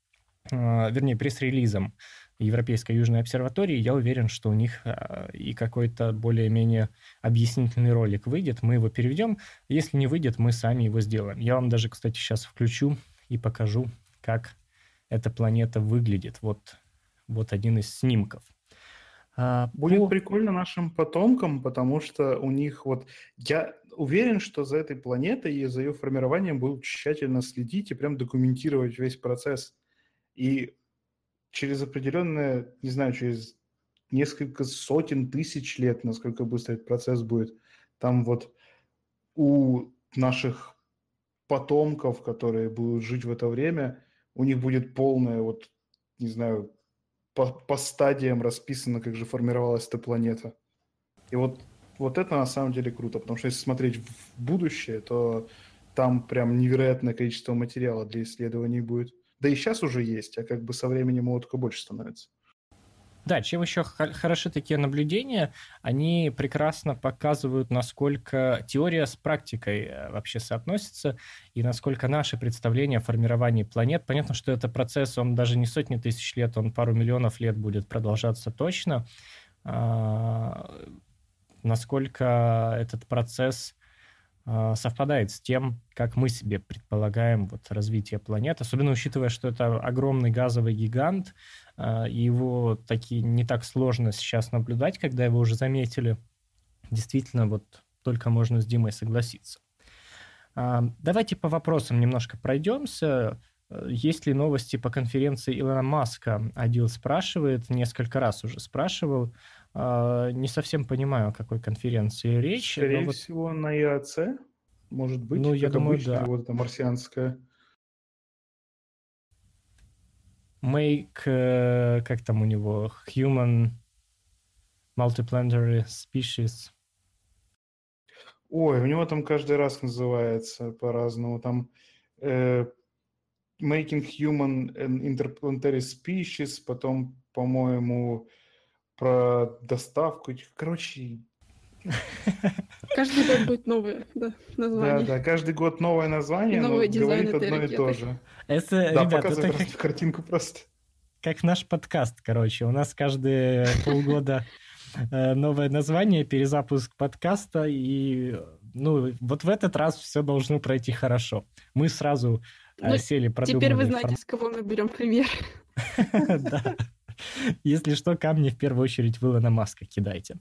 э, вернее, пресс-релизом Европейской Южной обсерватории. Я уверен, что у них и какой-то более-менее объяснительный ролик выйдет. Мы его переведем. Если не выйдет, мы сами его сделаем. Я вам даже, кстати, сейчас включу и покажу, как эта планета выглядит. Вот, вот один из снимков. Будет По... прикольно нашим потомкам, потому что у них вот... Я уверен, что за этой планетой и за ее формированием будут тщательно следить и прям документировать весь процесс. И через определенное, не знаю, через несколько сотен тысяч лет, насколько быстро этот процесс будет, там вот у наших потомков, которые будут жить в это время, у них будет полное, вот, не знаю, по, по стадиям расписано, как же формировалась эта планета. И вот, вот это на самом деле круто, потому что если смотреть в будущее, то там прям невероятное количество материала для исследований будет. Да и сейчас уже есть, а как бы со временем его только больше становится. Да, чем еще хороши такие наблюдения, они прекрасно показывают, насколько теория с практикой вообще соотносится, и насколько наши представления о формировании планет, понятно, что это процесс, он даже не сотни тысяч лет, он пару миллионов лет будет продолжаться точно, насколько этот процесс совпадает с тем, как мы себе предполагаем вот развитие планет, особенно учитывая, что это огромный газовый гигант, и его таки не так сложно сейчас наблюдать, когда его уже заметили. Действительно, вот только можно с Димой согласиться. Давайте по вопросам немножко пройдемся. Есть ли новости по конференции Илона Маска? Адил спрашивает, несколько раз уже спрашивал. Не совсем понимаю, о какой конференции речь. Скорее вот... всего, на ИАЦ, может быть. Ну, я думаю, да. Вот это марсианская. Make, как там у него, Human Multiplanetary Species. Ой, у него там каждый раз называется по-разному. Там... Э... Making Human and Interplanetary Species, потом, по-моему, про доставку этих... Короче... Каждый год будет новое название. Да, да, каждый год новое название, но говорит одно и то же. Да, показывает картинку просто. Как наш подкаст, короче. У нас каждые полгода новое название, перезапуск подкаста, и ну вот в этот раз все должно пройти хорошо. Мы сразу... Ну, сели, теперь вы знаете, формат. С кого мы берем пример. Да. Если что, камни в первую очередь в Илона Маска кидайте.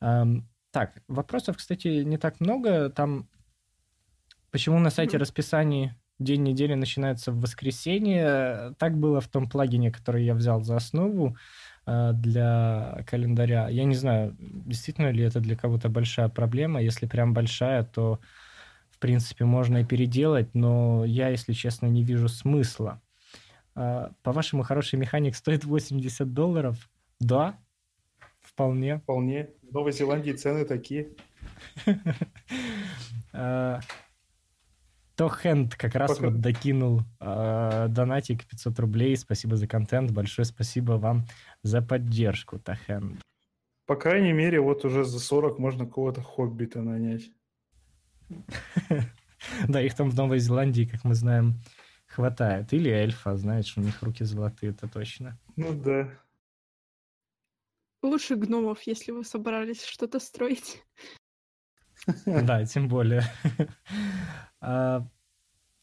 Так, вопросов, кстати, не так много. Там, почему на сайте расписаний день недели начинается в воскресенье? Так было в том плагине, который я взял за основу для календаря. Я не знаю, действительно ли это для кого-то большая проблема. Если прям большая, то... В принципе, можно и переделать, но я, если честно, не вижу смысла. По-вашему, хороший механик стоит восемьдесят долларов? Да, вполне. Вполне. В Новой Зеландии цены такие. Тохенд как раз вот докинул донатик пятьсот рублей. Спасибо за контент. Большое спасибо вам за поддержку, Тохенд. По крайней мере, вот уже за сорок можно кого-то хоббита нанять. Да, их там в Новой Зеландии, как мы знаем, хватает. Или эльфа, знаешь, у них руки золотые, это точно. Ну да. Лучше гномов, если вы собрались что-то строить. Да, тем более.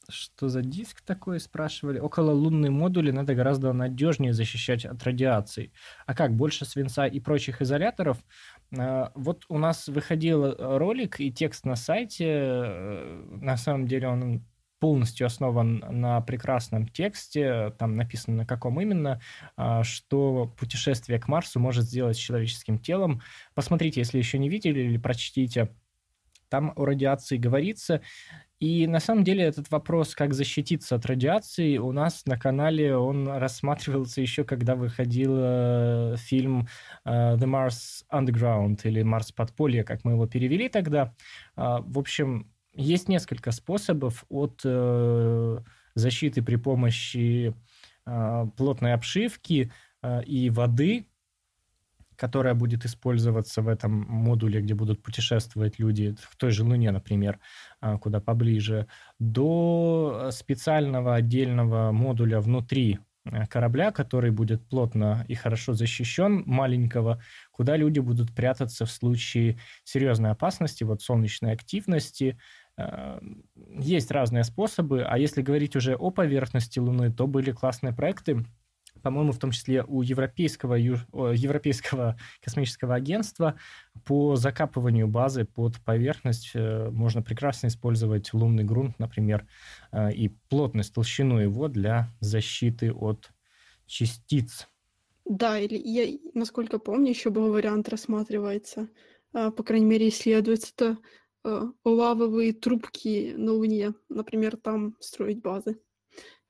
Что за диск такой, спрашивали? Окололунные модули надо гораздо надежнее защищать от радиации. А как, больше свинца и прочих изоляторов? Вот у нас выходил ролик и текст на сайте. На самом деле он полностью основан на прекрасном тексте, там написано, на каком именно, что путешествие к Марсу может сделать с человеческим телом. Посмотрите, если еще не видели, или прочтите. Там о радиации говорится. И на самом деле этот вопрос, как защититься от радиации, у нас на канале он рассматривался еще, когда выходил э, фильм э, The Mars Underground, или Марс Подполье, как мы его перевели тогда. Э, в общем, есть несколько способов от э, защиты при помощи э, плотной обшивки э, и воды, которая будет использоваться в этом модуле, где будут путешествовать люди, в той же Луне, например, куда поближе, до специального отдельного модуля внутри корабля, который будет плотно и хорошо защищен, маленького, куда люди будут прятаться в случае серьезной опасности, вот солнечной активности. Есть разные способы, а если говорить уже о поверхности Луны, то были классные проекты, по-моему, в том числе у Европейского, Европейского космического агентства, по закапыванию базы под поверхность можно прекрасно использовать лунный грунт, например, и плотность, толщину его для защиты от частиц. Да, или я, насколько помню, еще был вариант, рассматривается, по крайней мере, исследуется это лавовые трубки на Луне, например, там строить базы,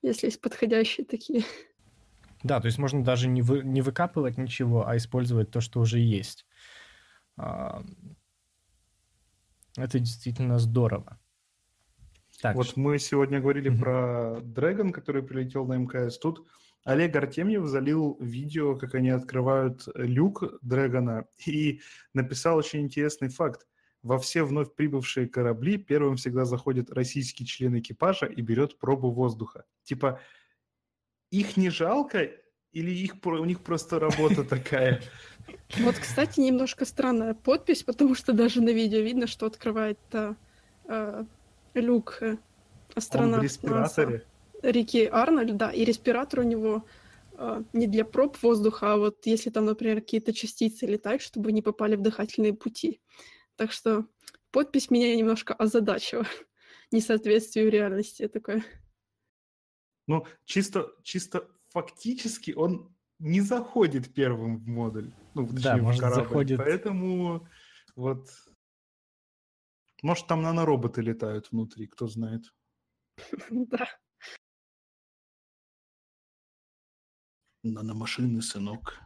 если есть подходящие такие. Да, то есть можно даже не, вы, не выкапывать ничего, а использовать то, что уже есть. Это действительно здорово. Так, вот что... мы сегодня говорили mm-hmm. про Dragon, который прилетел на МКС. Тут Олег Артемьев залил видео, как они открывают люк Dragon'а, и написал очень интересный факт. Во все вновь прибывшие корабли первым всегда заходит российский член экипажа и берет пробу воздуха. Типа... Их не жалко или их, у них просто работа такая? Вот, кстати, немножко странная подпись, потому что даже на видео видно, что открывает э, люк астронавт. Он в респираторе. Рики Арнольд, да, и респиратор у него э, не для проб воздуха, а вот если там, например, какие-то частицы летают, чтобы не попали в дыхательные пути. Так что подпись меня немножко озадачила. Несоответствие реальности такое. Ну, чисто, чисто фактически он не заходит первым в модуль. Ну, точнее, да, в может, корабль. Заходит. Поэтому вот... Может, там нанороботы летают внутри, кто знает. Да. Наномашины, сынок.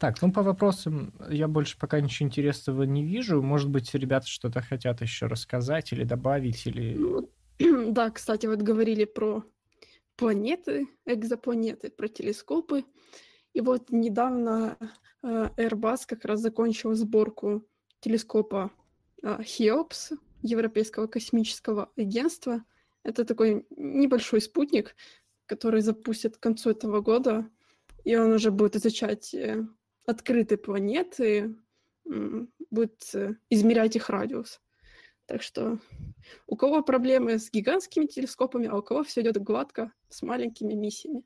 Так, ну, по вопросам я больше пока ничего интересного не вижу. Может быть, ребята что-то хотят еще рассказать или добавить, или... Да, кстати, вот говорили про... планеты, экзопланеты, про телескопы. И вот недавно Airbus как раз закончил сборку телескопа Хеопс Европейского космического агентства. Это такой небольшой спутник, который запустят к концу этого года, и он уже будет изучать открытые планеты, будет измерять их радиус. Так что у кого проблемы с гигантскими телескопами, а у кого все идет гладко с маленькими миссиями.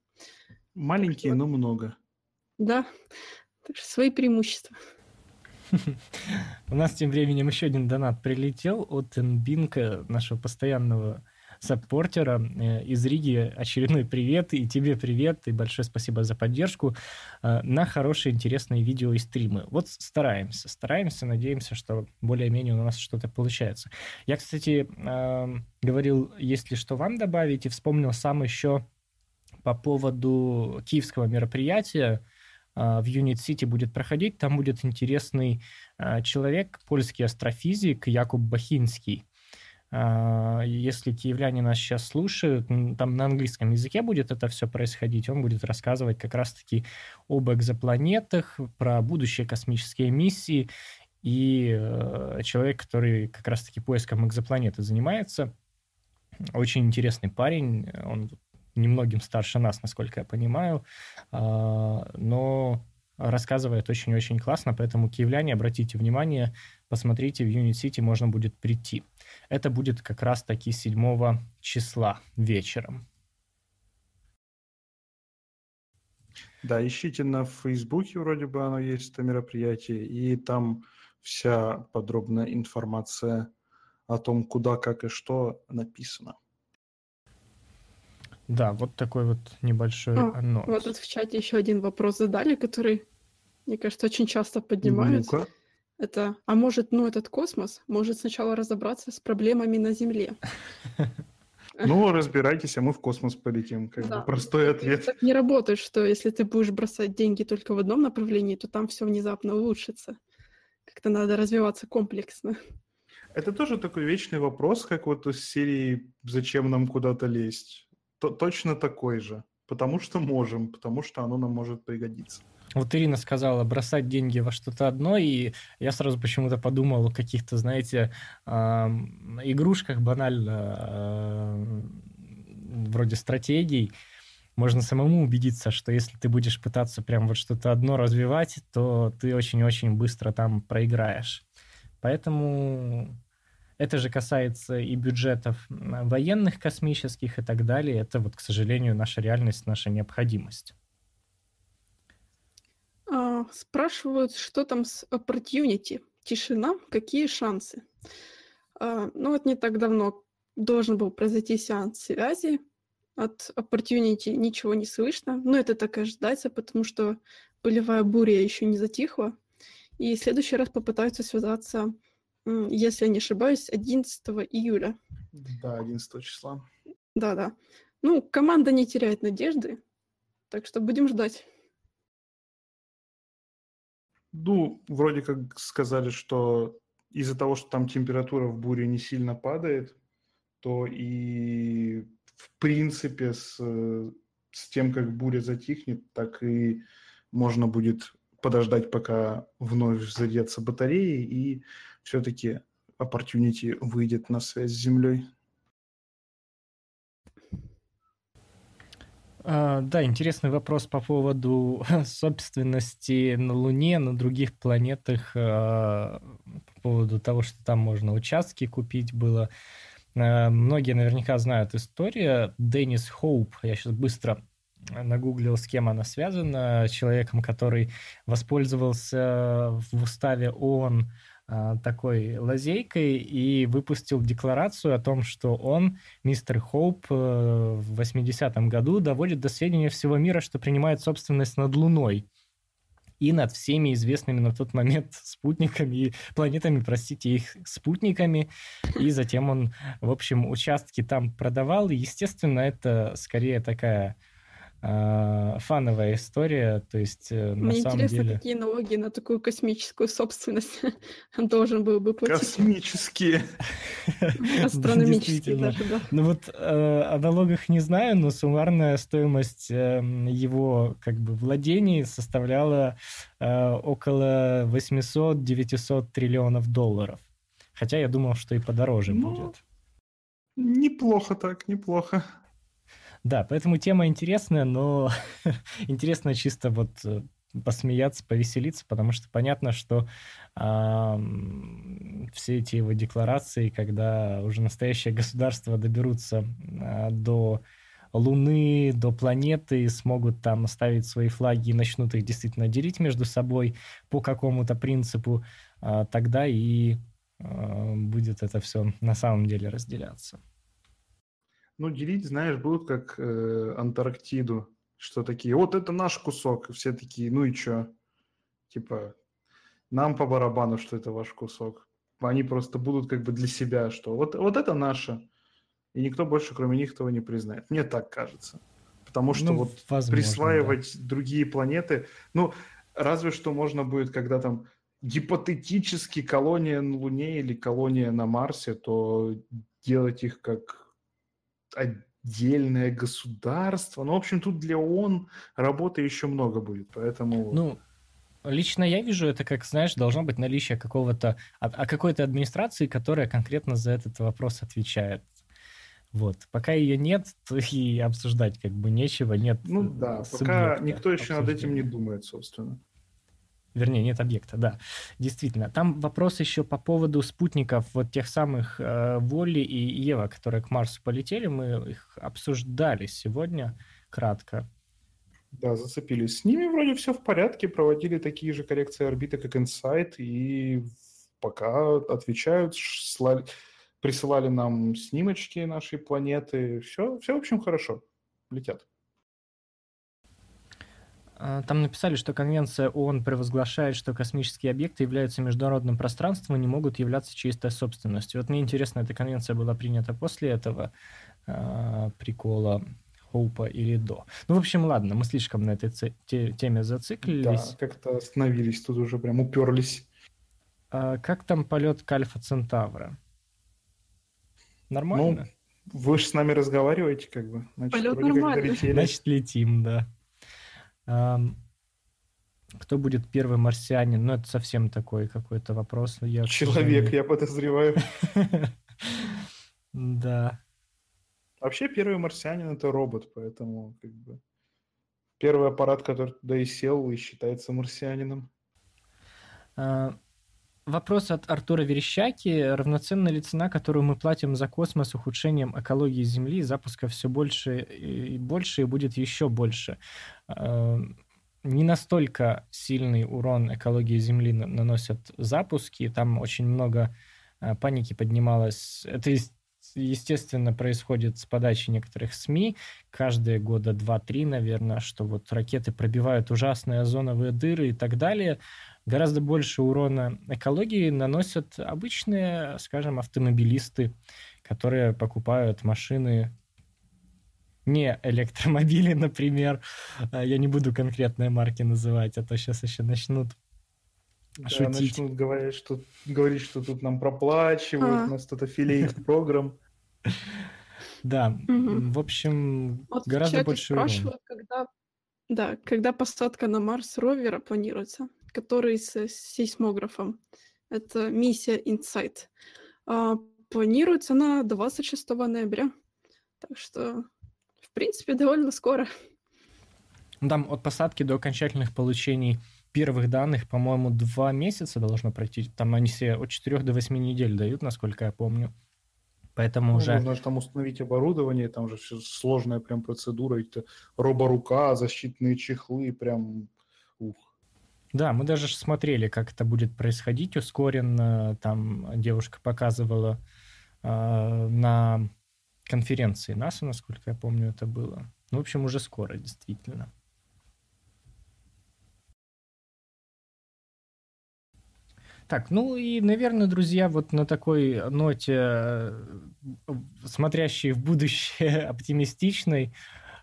Маленькие, что... но много. Да, так что свои преимущества. У нас тем временем еще один донат прилетел от Энбинка, нашего постоянного саппортера из Риги. Очередной привет, и тебе привет, и большое спасибо за поддержку на хорошие, интересные видео и стримы. Вот стараемся, стараемся, надеемся, что более-менее у нас что-то получается. Я, кстати, говорил, если что вам добавить, и вспомнил сам еще по поводу киевского мероприятия, в Unit City будет проходить, там будет интересный человек, польский астрофизик Якуб Бахинский. Если киевляне нас сейчас слушают, там на английском языке будет это все происходить, он будет рассказывать как раз-таки об экзопланетах, про будущие космические миссии, и человек, который как раз-таки поиском экзопланеты занимается, очень интересный парень, он немногим старше нас, насколько я понимаю, но... рассказывает очень-очень классно, поэтому, киевляне, обратите внимание, посмотрите, в Unit City можно будет прийти. Это будет как раз-таки седьмого числа вечером. Да, ищите на Фейсбуке, вроде бы оно есть, это мероприятие, и там вся подробная информация о том, куда, как и что написано. Да, вот такой вот небольшой а, анонс. Вот тут в чате еще один вопрос задали, который, мне кажется, очень часто поднимается. Ну-ка. Это, а может, ну, этот космос может сначала разобраться с проблемами на Земле? Ну, разбирайтесь, а мы в космос полетим. Как да. бы простой ответ. Так не работает, что если ты будешь бросать деньги только в одном направлении, то там все внезапно улучшится. Как-то надо развиваться комплексно. Это тоже такой вечный вопрос, как вот из серии «Зачем нам куда-то лезть?» Т- точно такой же. Потому что можем, потому что оно нам может пригодиться. Вот Ирина сказала, бросать деньги во что-то одно, и я сразу почему-то подумал о каких-то, знаете, э-м, игрушках банально, э-м, вроде стратегий. Можно самому убедиться, что если ты будешь пытаться прям вот что-то одно развивать, то ты очень-очень быстро там проиграешь. Поэтому это же касается и бюджетов военных, космических и так далее. Это вот, к сожалению, наша реальность, наша необходимость. А, спрашивают, что там с Opportunity? Тишина, какие шансы? А, ну вот не так давно должен был произойти сеанс связи. От Opportunity ничего не слышно. Но это так и ожидается, потому что пылевая буря еще не затихла. И в следующий раз попытаются связаться, если я не ошибаюсь, одиннадцатого июля. Да, одиннадцатого числа. Да-да. Ну, команда не теряет надежды, так что будем ждать. Ну, вроде как сказали, что из-за того, что там температура в буре не сильно падает, то и в принципе с, с тем, как буря затихнет, так и можно будет... подождать, пока вновь зарядятся батареи, и все-таки Opportunity выйдет на связь с Землей. А, да, интересный вопрос по поводу собственности на Луне, на других планетах, по поводу того, что там можно участки купить было. Многие наверняка знают историю. Деннис Хоуп, я сейчас быстро... нагуглил, с кем она связана, человеком, который воспользовался в уставе ООН такой лазейкой и выпустил декларацию о том, что он, мистер Хоуп, в восьмидесятом году доводит до сведения всего мира, что принимает собственность над Луной и над всеми известными на тот момент спутниками и планетами, простите, их спутниками. И затем он, в общем, участки там продавал. И, естественно, это скорее такая... фановая история, то есть на Мне самом интересно, деле... какие налоги на такую космическую собственность он должен был бы платить. Космические. Астрономические даже, да. Ну вот о налогах не знаю, но суммарная стоимость его как бы владений составляла около восемьсот-девятьсот триллионов долларов. Хотя я думал, что и подороже будет. Неплохо так, неплохо. Да, поэтому тема интересная, но интересно чисто вот посмеяться, повеселиться, потому что понятно, что э, все эти его декларации, когда уже настоящее государство доберутся э, до Луны, до планеты, смогут там ставить свои флаги и начнут их действительно делить между собой по какому-то принципу, э, тогда и э, будет это все на самом деле разделяться. Ну, делить, знаешь, будут как э, Антарктиду, что такие, вот это наш кусок, все такие, ну и чё? Типа, нам по барабану, что это ваш кусок. Они просто будут как бы для себя, что вот, вот это наше, и никто больше, кроме них, этого не признает. Мне так кажется. Потому что ну, вот возможно, присваивать да. другие планеты, ну, разве что можно будет, когда там гипотетически колония на Луне или колония на Марсе, то делать их как... отдельное государство. Ну, в общем, тут для ООН работы еще много будет, поэтому... Ну, лично я вижу это как, знаешь, должно быть наличие какого-то... А какой-то администрации, которая конкретно за этот вопрос отвечает. Вот. Пока ее нет, то и обсуждать как бы нечего, нет... Ну да, пока никто еще над этим не думает, собственно. Вернее, нет объекта, да. Действительно. Там вопрос еще по поводу спутников, вот тех самых э, Волли и Ева, которые к Марсу полетели. Мы их обсуждали сегодня кратко. Да, зацепились. С ними вроде все в порядке. Проводили такие же коррекции орбиты, как InSight. И пока отвечают, слали, присылали нам снимочки нашей планеты. Все, все в общем, хорошо. летят. Там написали, что Конвенция ООН превозглашает, что космические объекты являются международным пространством и не могут являться чьей-то собственностью. Вот мне интересно, эта конвенция была принята после этого э, прикола Хоупа или до? Ну, в общем, ладно, мы слишком на этой ц- теме зациклились. Да, как-то остановились, тут уже прям уперлись. А как там полет к Альфа Центавра? Нормально? Ну, вы же с нами разговариваете, как бы. Значит, полет нормально. Значит, летим, да. Кто будет первый марсианин? Ну, это совсем такой какой-то вопрос. Я Человек, я подозреваю. Да. Вообще, первый марсианин – это робот, поэтому как бы первый аппарат, который туда и сел, и считается марсианином. Вопрос от Артура Верещаки. Равноценна ли цена, которую мы платим за космос, ухудшением экологии Земли, запусков все больше и больше, и будет еще больше? Не настолько сильный урон экологии Земли наносят запуски. Там очень много паники поднималось. Это, естественно, происходит с подачи некоторых СМИ. Каждые года два-три, наверное, что вот ракеты пробивают ужасные озоновые дыры и так далее. Гораздо больше урона экологии наносят обычные, скажем, автомобилисты, которые покупают машины, не электромобили, например. Я не буду конкретные марки называть, а то сейчас еще начнут да, шутить. Начнут говорить, что, говорить, что тут нам проплачивают, а-а-а, нас кто-то филеет программ. Да, в общем, гораздо больше урона. Да, когда посадка на Марс ровера планируется, который с сейсмографом. Это миссия InSight. А, планируется она двадцать шестого ноября. Так что, в принципе, довольно скоро. Там от посадки до окончательных получений первых данных, по-моему, два месяца должно пройти. Там они все от четырёх до восьми недель дают, насколько я помню. Поэтому ну, уже... Нужно же там установить оборудование, там же все сложная прям процедура. Это роборука, защитные чехлы, прям... Ух. Да, мы даже смотрели, как это будет происходить ускоренно. Там девушка показывала э, на конференции НАСА, насколько я помню, это было. Ну, в общем, уже скоро, действительно. Так, ну и, наверное, друзья, вот на такой ноте, смотрящей в будущее оптимистичной,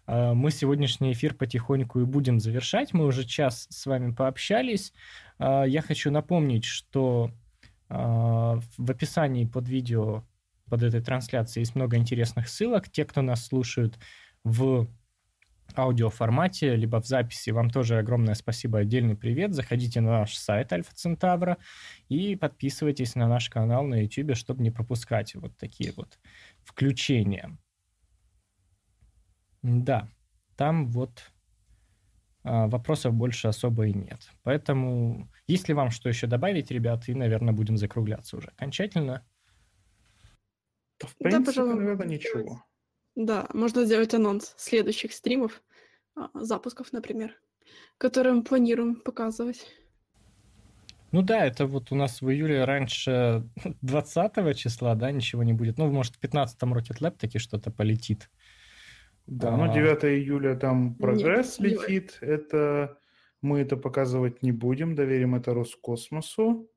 мы сегодняшний эфир потихоньку и будем завершать. Мы уже час с вами пообщались. Я хочу напомнить, что в описании под видео, под этой трансляцией есть много интересных ссылок. Те, кто нас слушают в аудиоформате, либо в записи, вам тоже огромное спасибо, отдельный привет. Заходите на наш сайт Альфа Центавра и подписывайтесь на наш канал на YouTube, чтобы не пропускать вот такие вот включения. Да, там вот а, вопросов больше особо и нет. Поэтому, если вам что еще добавить, ребята, и, наверное, будем закругляться уже окончательно. Да, в принципе, да, пожалуй, наверное, ничего. Да, можно сделать анонс следующих стримов, запусков, например, которые мы планируем показывать. Ну да, это вот у нас в июле раньше двадцатого числа, да, ничего не будет. Ну, может, в пятнадцатом Rocket Lab таки что-то полетит. Да, но девятого июля там прогресс Нет, летит. Это мы это показывать не будем, доверим это Роскосмосу.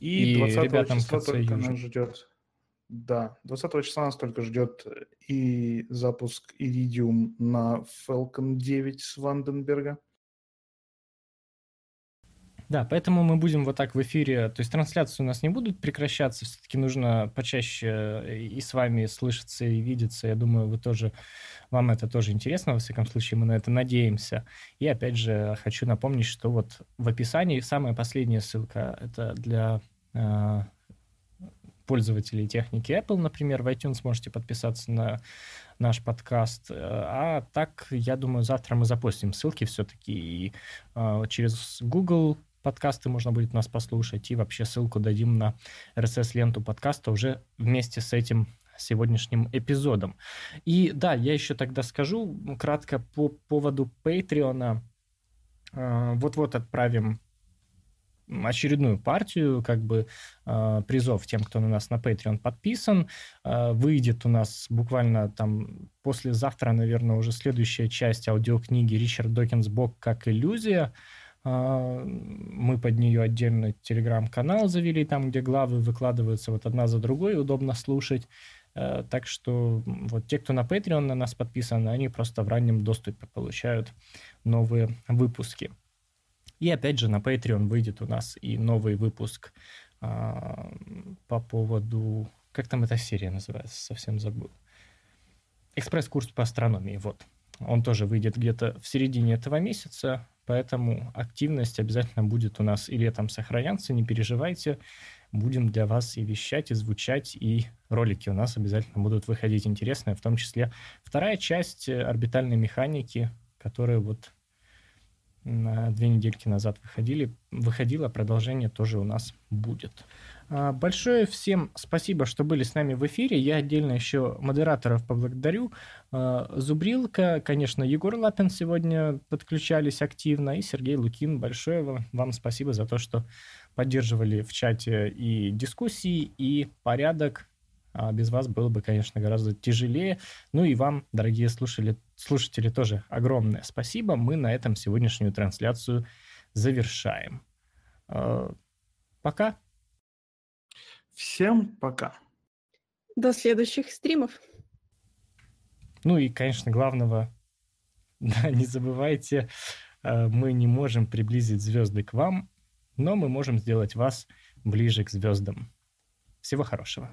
И, и двадцатого числа только нас ждет. Да, двадцатого числа нас только ждет и запуск Иридиум на Falcon девять с Ванденберга. Да, поэтому мы будем вот так в эфире, то есть трансляции у нас не будут прекращаться, все-таки нужно почаще и с вами слышаться, и видеться. Я думаю, вы тоже, вам это тоже интересно, во всяком случае, мы на это надеемся. И опять же, хочу напомнить, что вот в описании самая последняя ссылка, это для э, пользователей техники Apple, например, в iTunes можете подписаться на наш подкаст. А так, я думаю, завтра мы запостим ссылки все-таки и э, через Google подкасты можно будет нас послушать, и вообще ссылку дадим на эр эс эс-ленту подкаста уже вместе с этим сегодняшним эпизодом. И да, я еще тогда скажу кратко по поводу Patreon. Вот-вот отправим очередную партию как бы призов тем, кто на нас на Patreon подписан. Выйдет у нас буквально там послезавтра, наверное, уже следующая часть аудиокниги «Ричард Докинсбок. Как иллюзия». Мы под нее отдельно телеграм-канал завели, там, где главы выкладываются вот одна за другой, удобно слушать. Так что вот те, кто на Patreon на нас подписаны, они просто в раннем доступе получают новые выпуски. И опять же на Patreon выйдет у нас и новый выпуск а, по поводу... Как там эта серия называется? Совсем забыл. Экспресс-курс по астрономии, вот. Он тоже выйдет где-то в середине этого месяца, поэтому активность обязательно будет у нас и летом сохраняться, не переживайте. Будем для вас и вещать, и звучать, и ролики у нас обязательно будут выходить интересные, в том числе вторая часть орбитальной механики, которая вот на две недельки назад выходили, выходила, продолжение тоже у нас будет. Большое всем спасибо, что были с нами в эфире. Я отдельно еще модераторов поблагодарю. Зубрилка, конечно, Егор Лапин сегодня подключались активно, и Сергей Лукин. Большое вам спасибо за то, что поддерживали в чате и дискуссии, и порядок. А без вас было бы, конечно, гораздо тяжелее. Ну и вам, дорогие слушатели, слушатели, тоже огромное спасибо. Мы на этом сегодняшнюю трансляцию завершаем. Пока. Всем пока. До следующих стримов. Ну и, конечно, главного, да, не забывайте, мы не можем приблизить звезды к вам, но мы можем сделать вас ближе к звездам. Всего хорошего.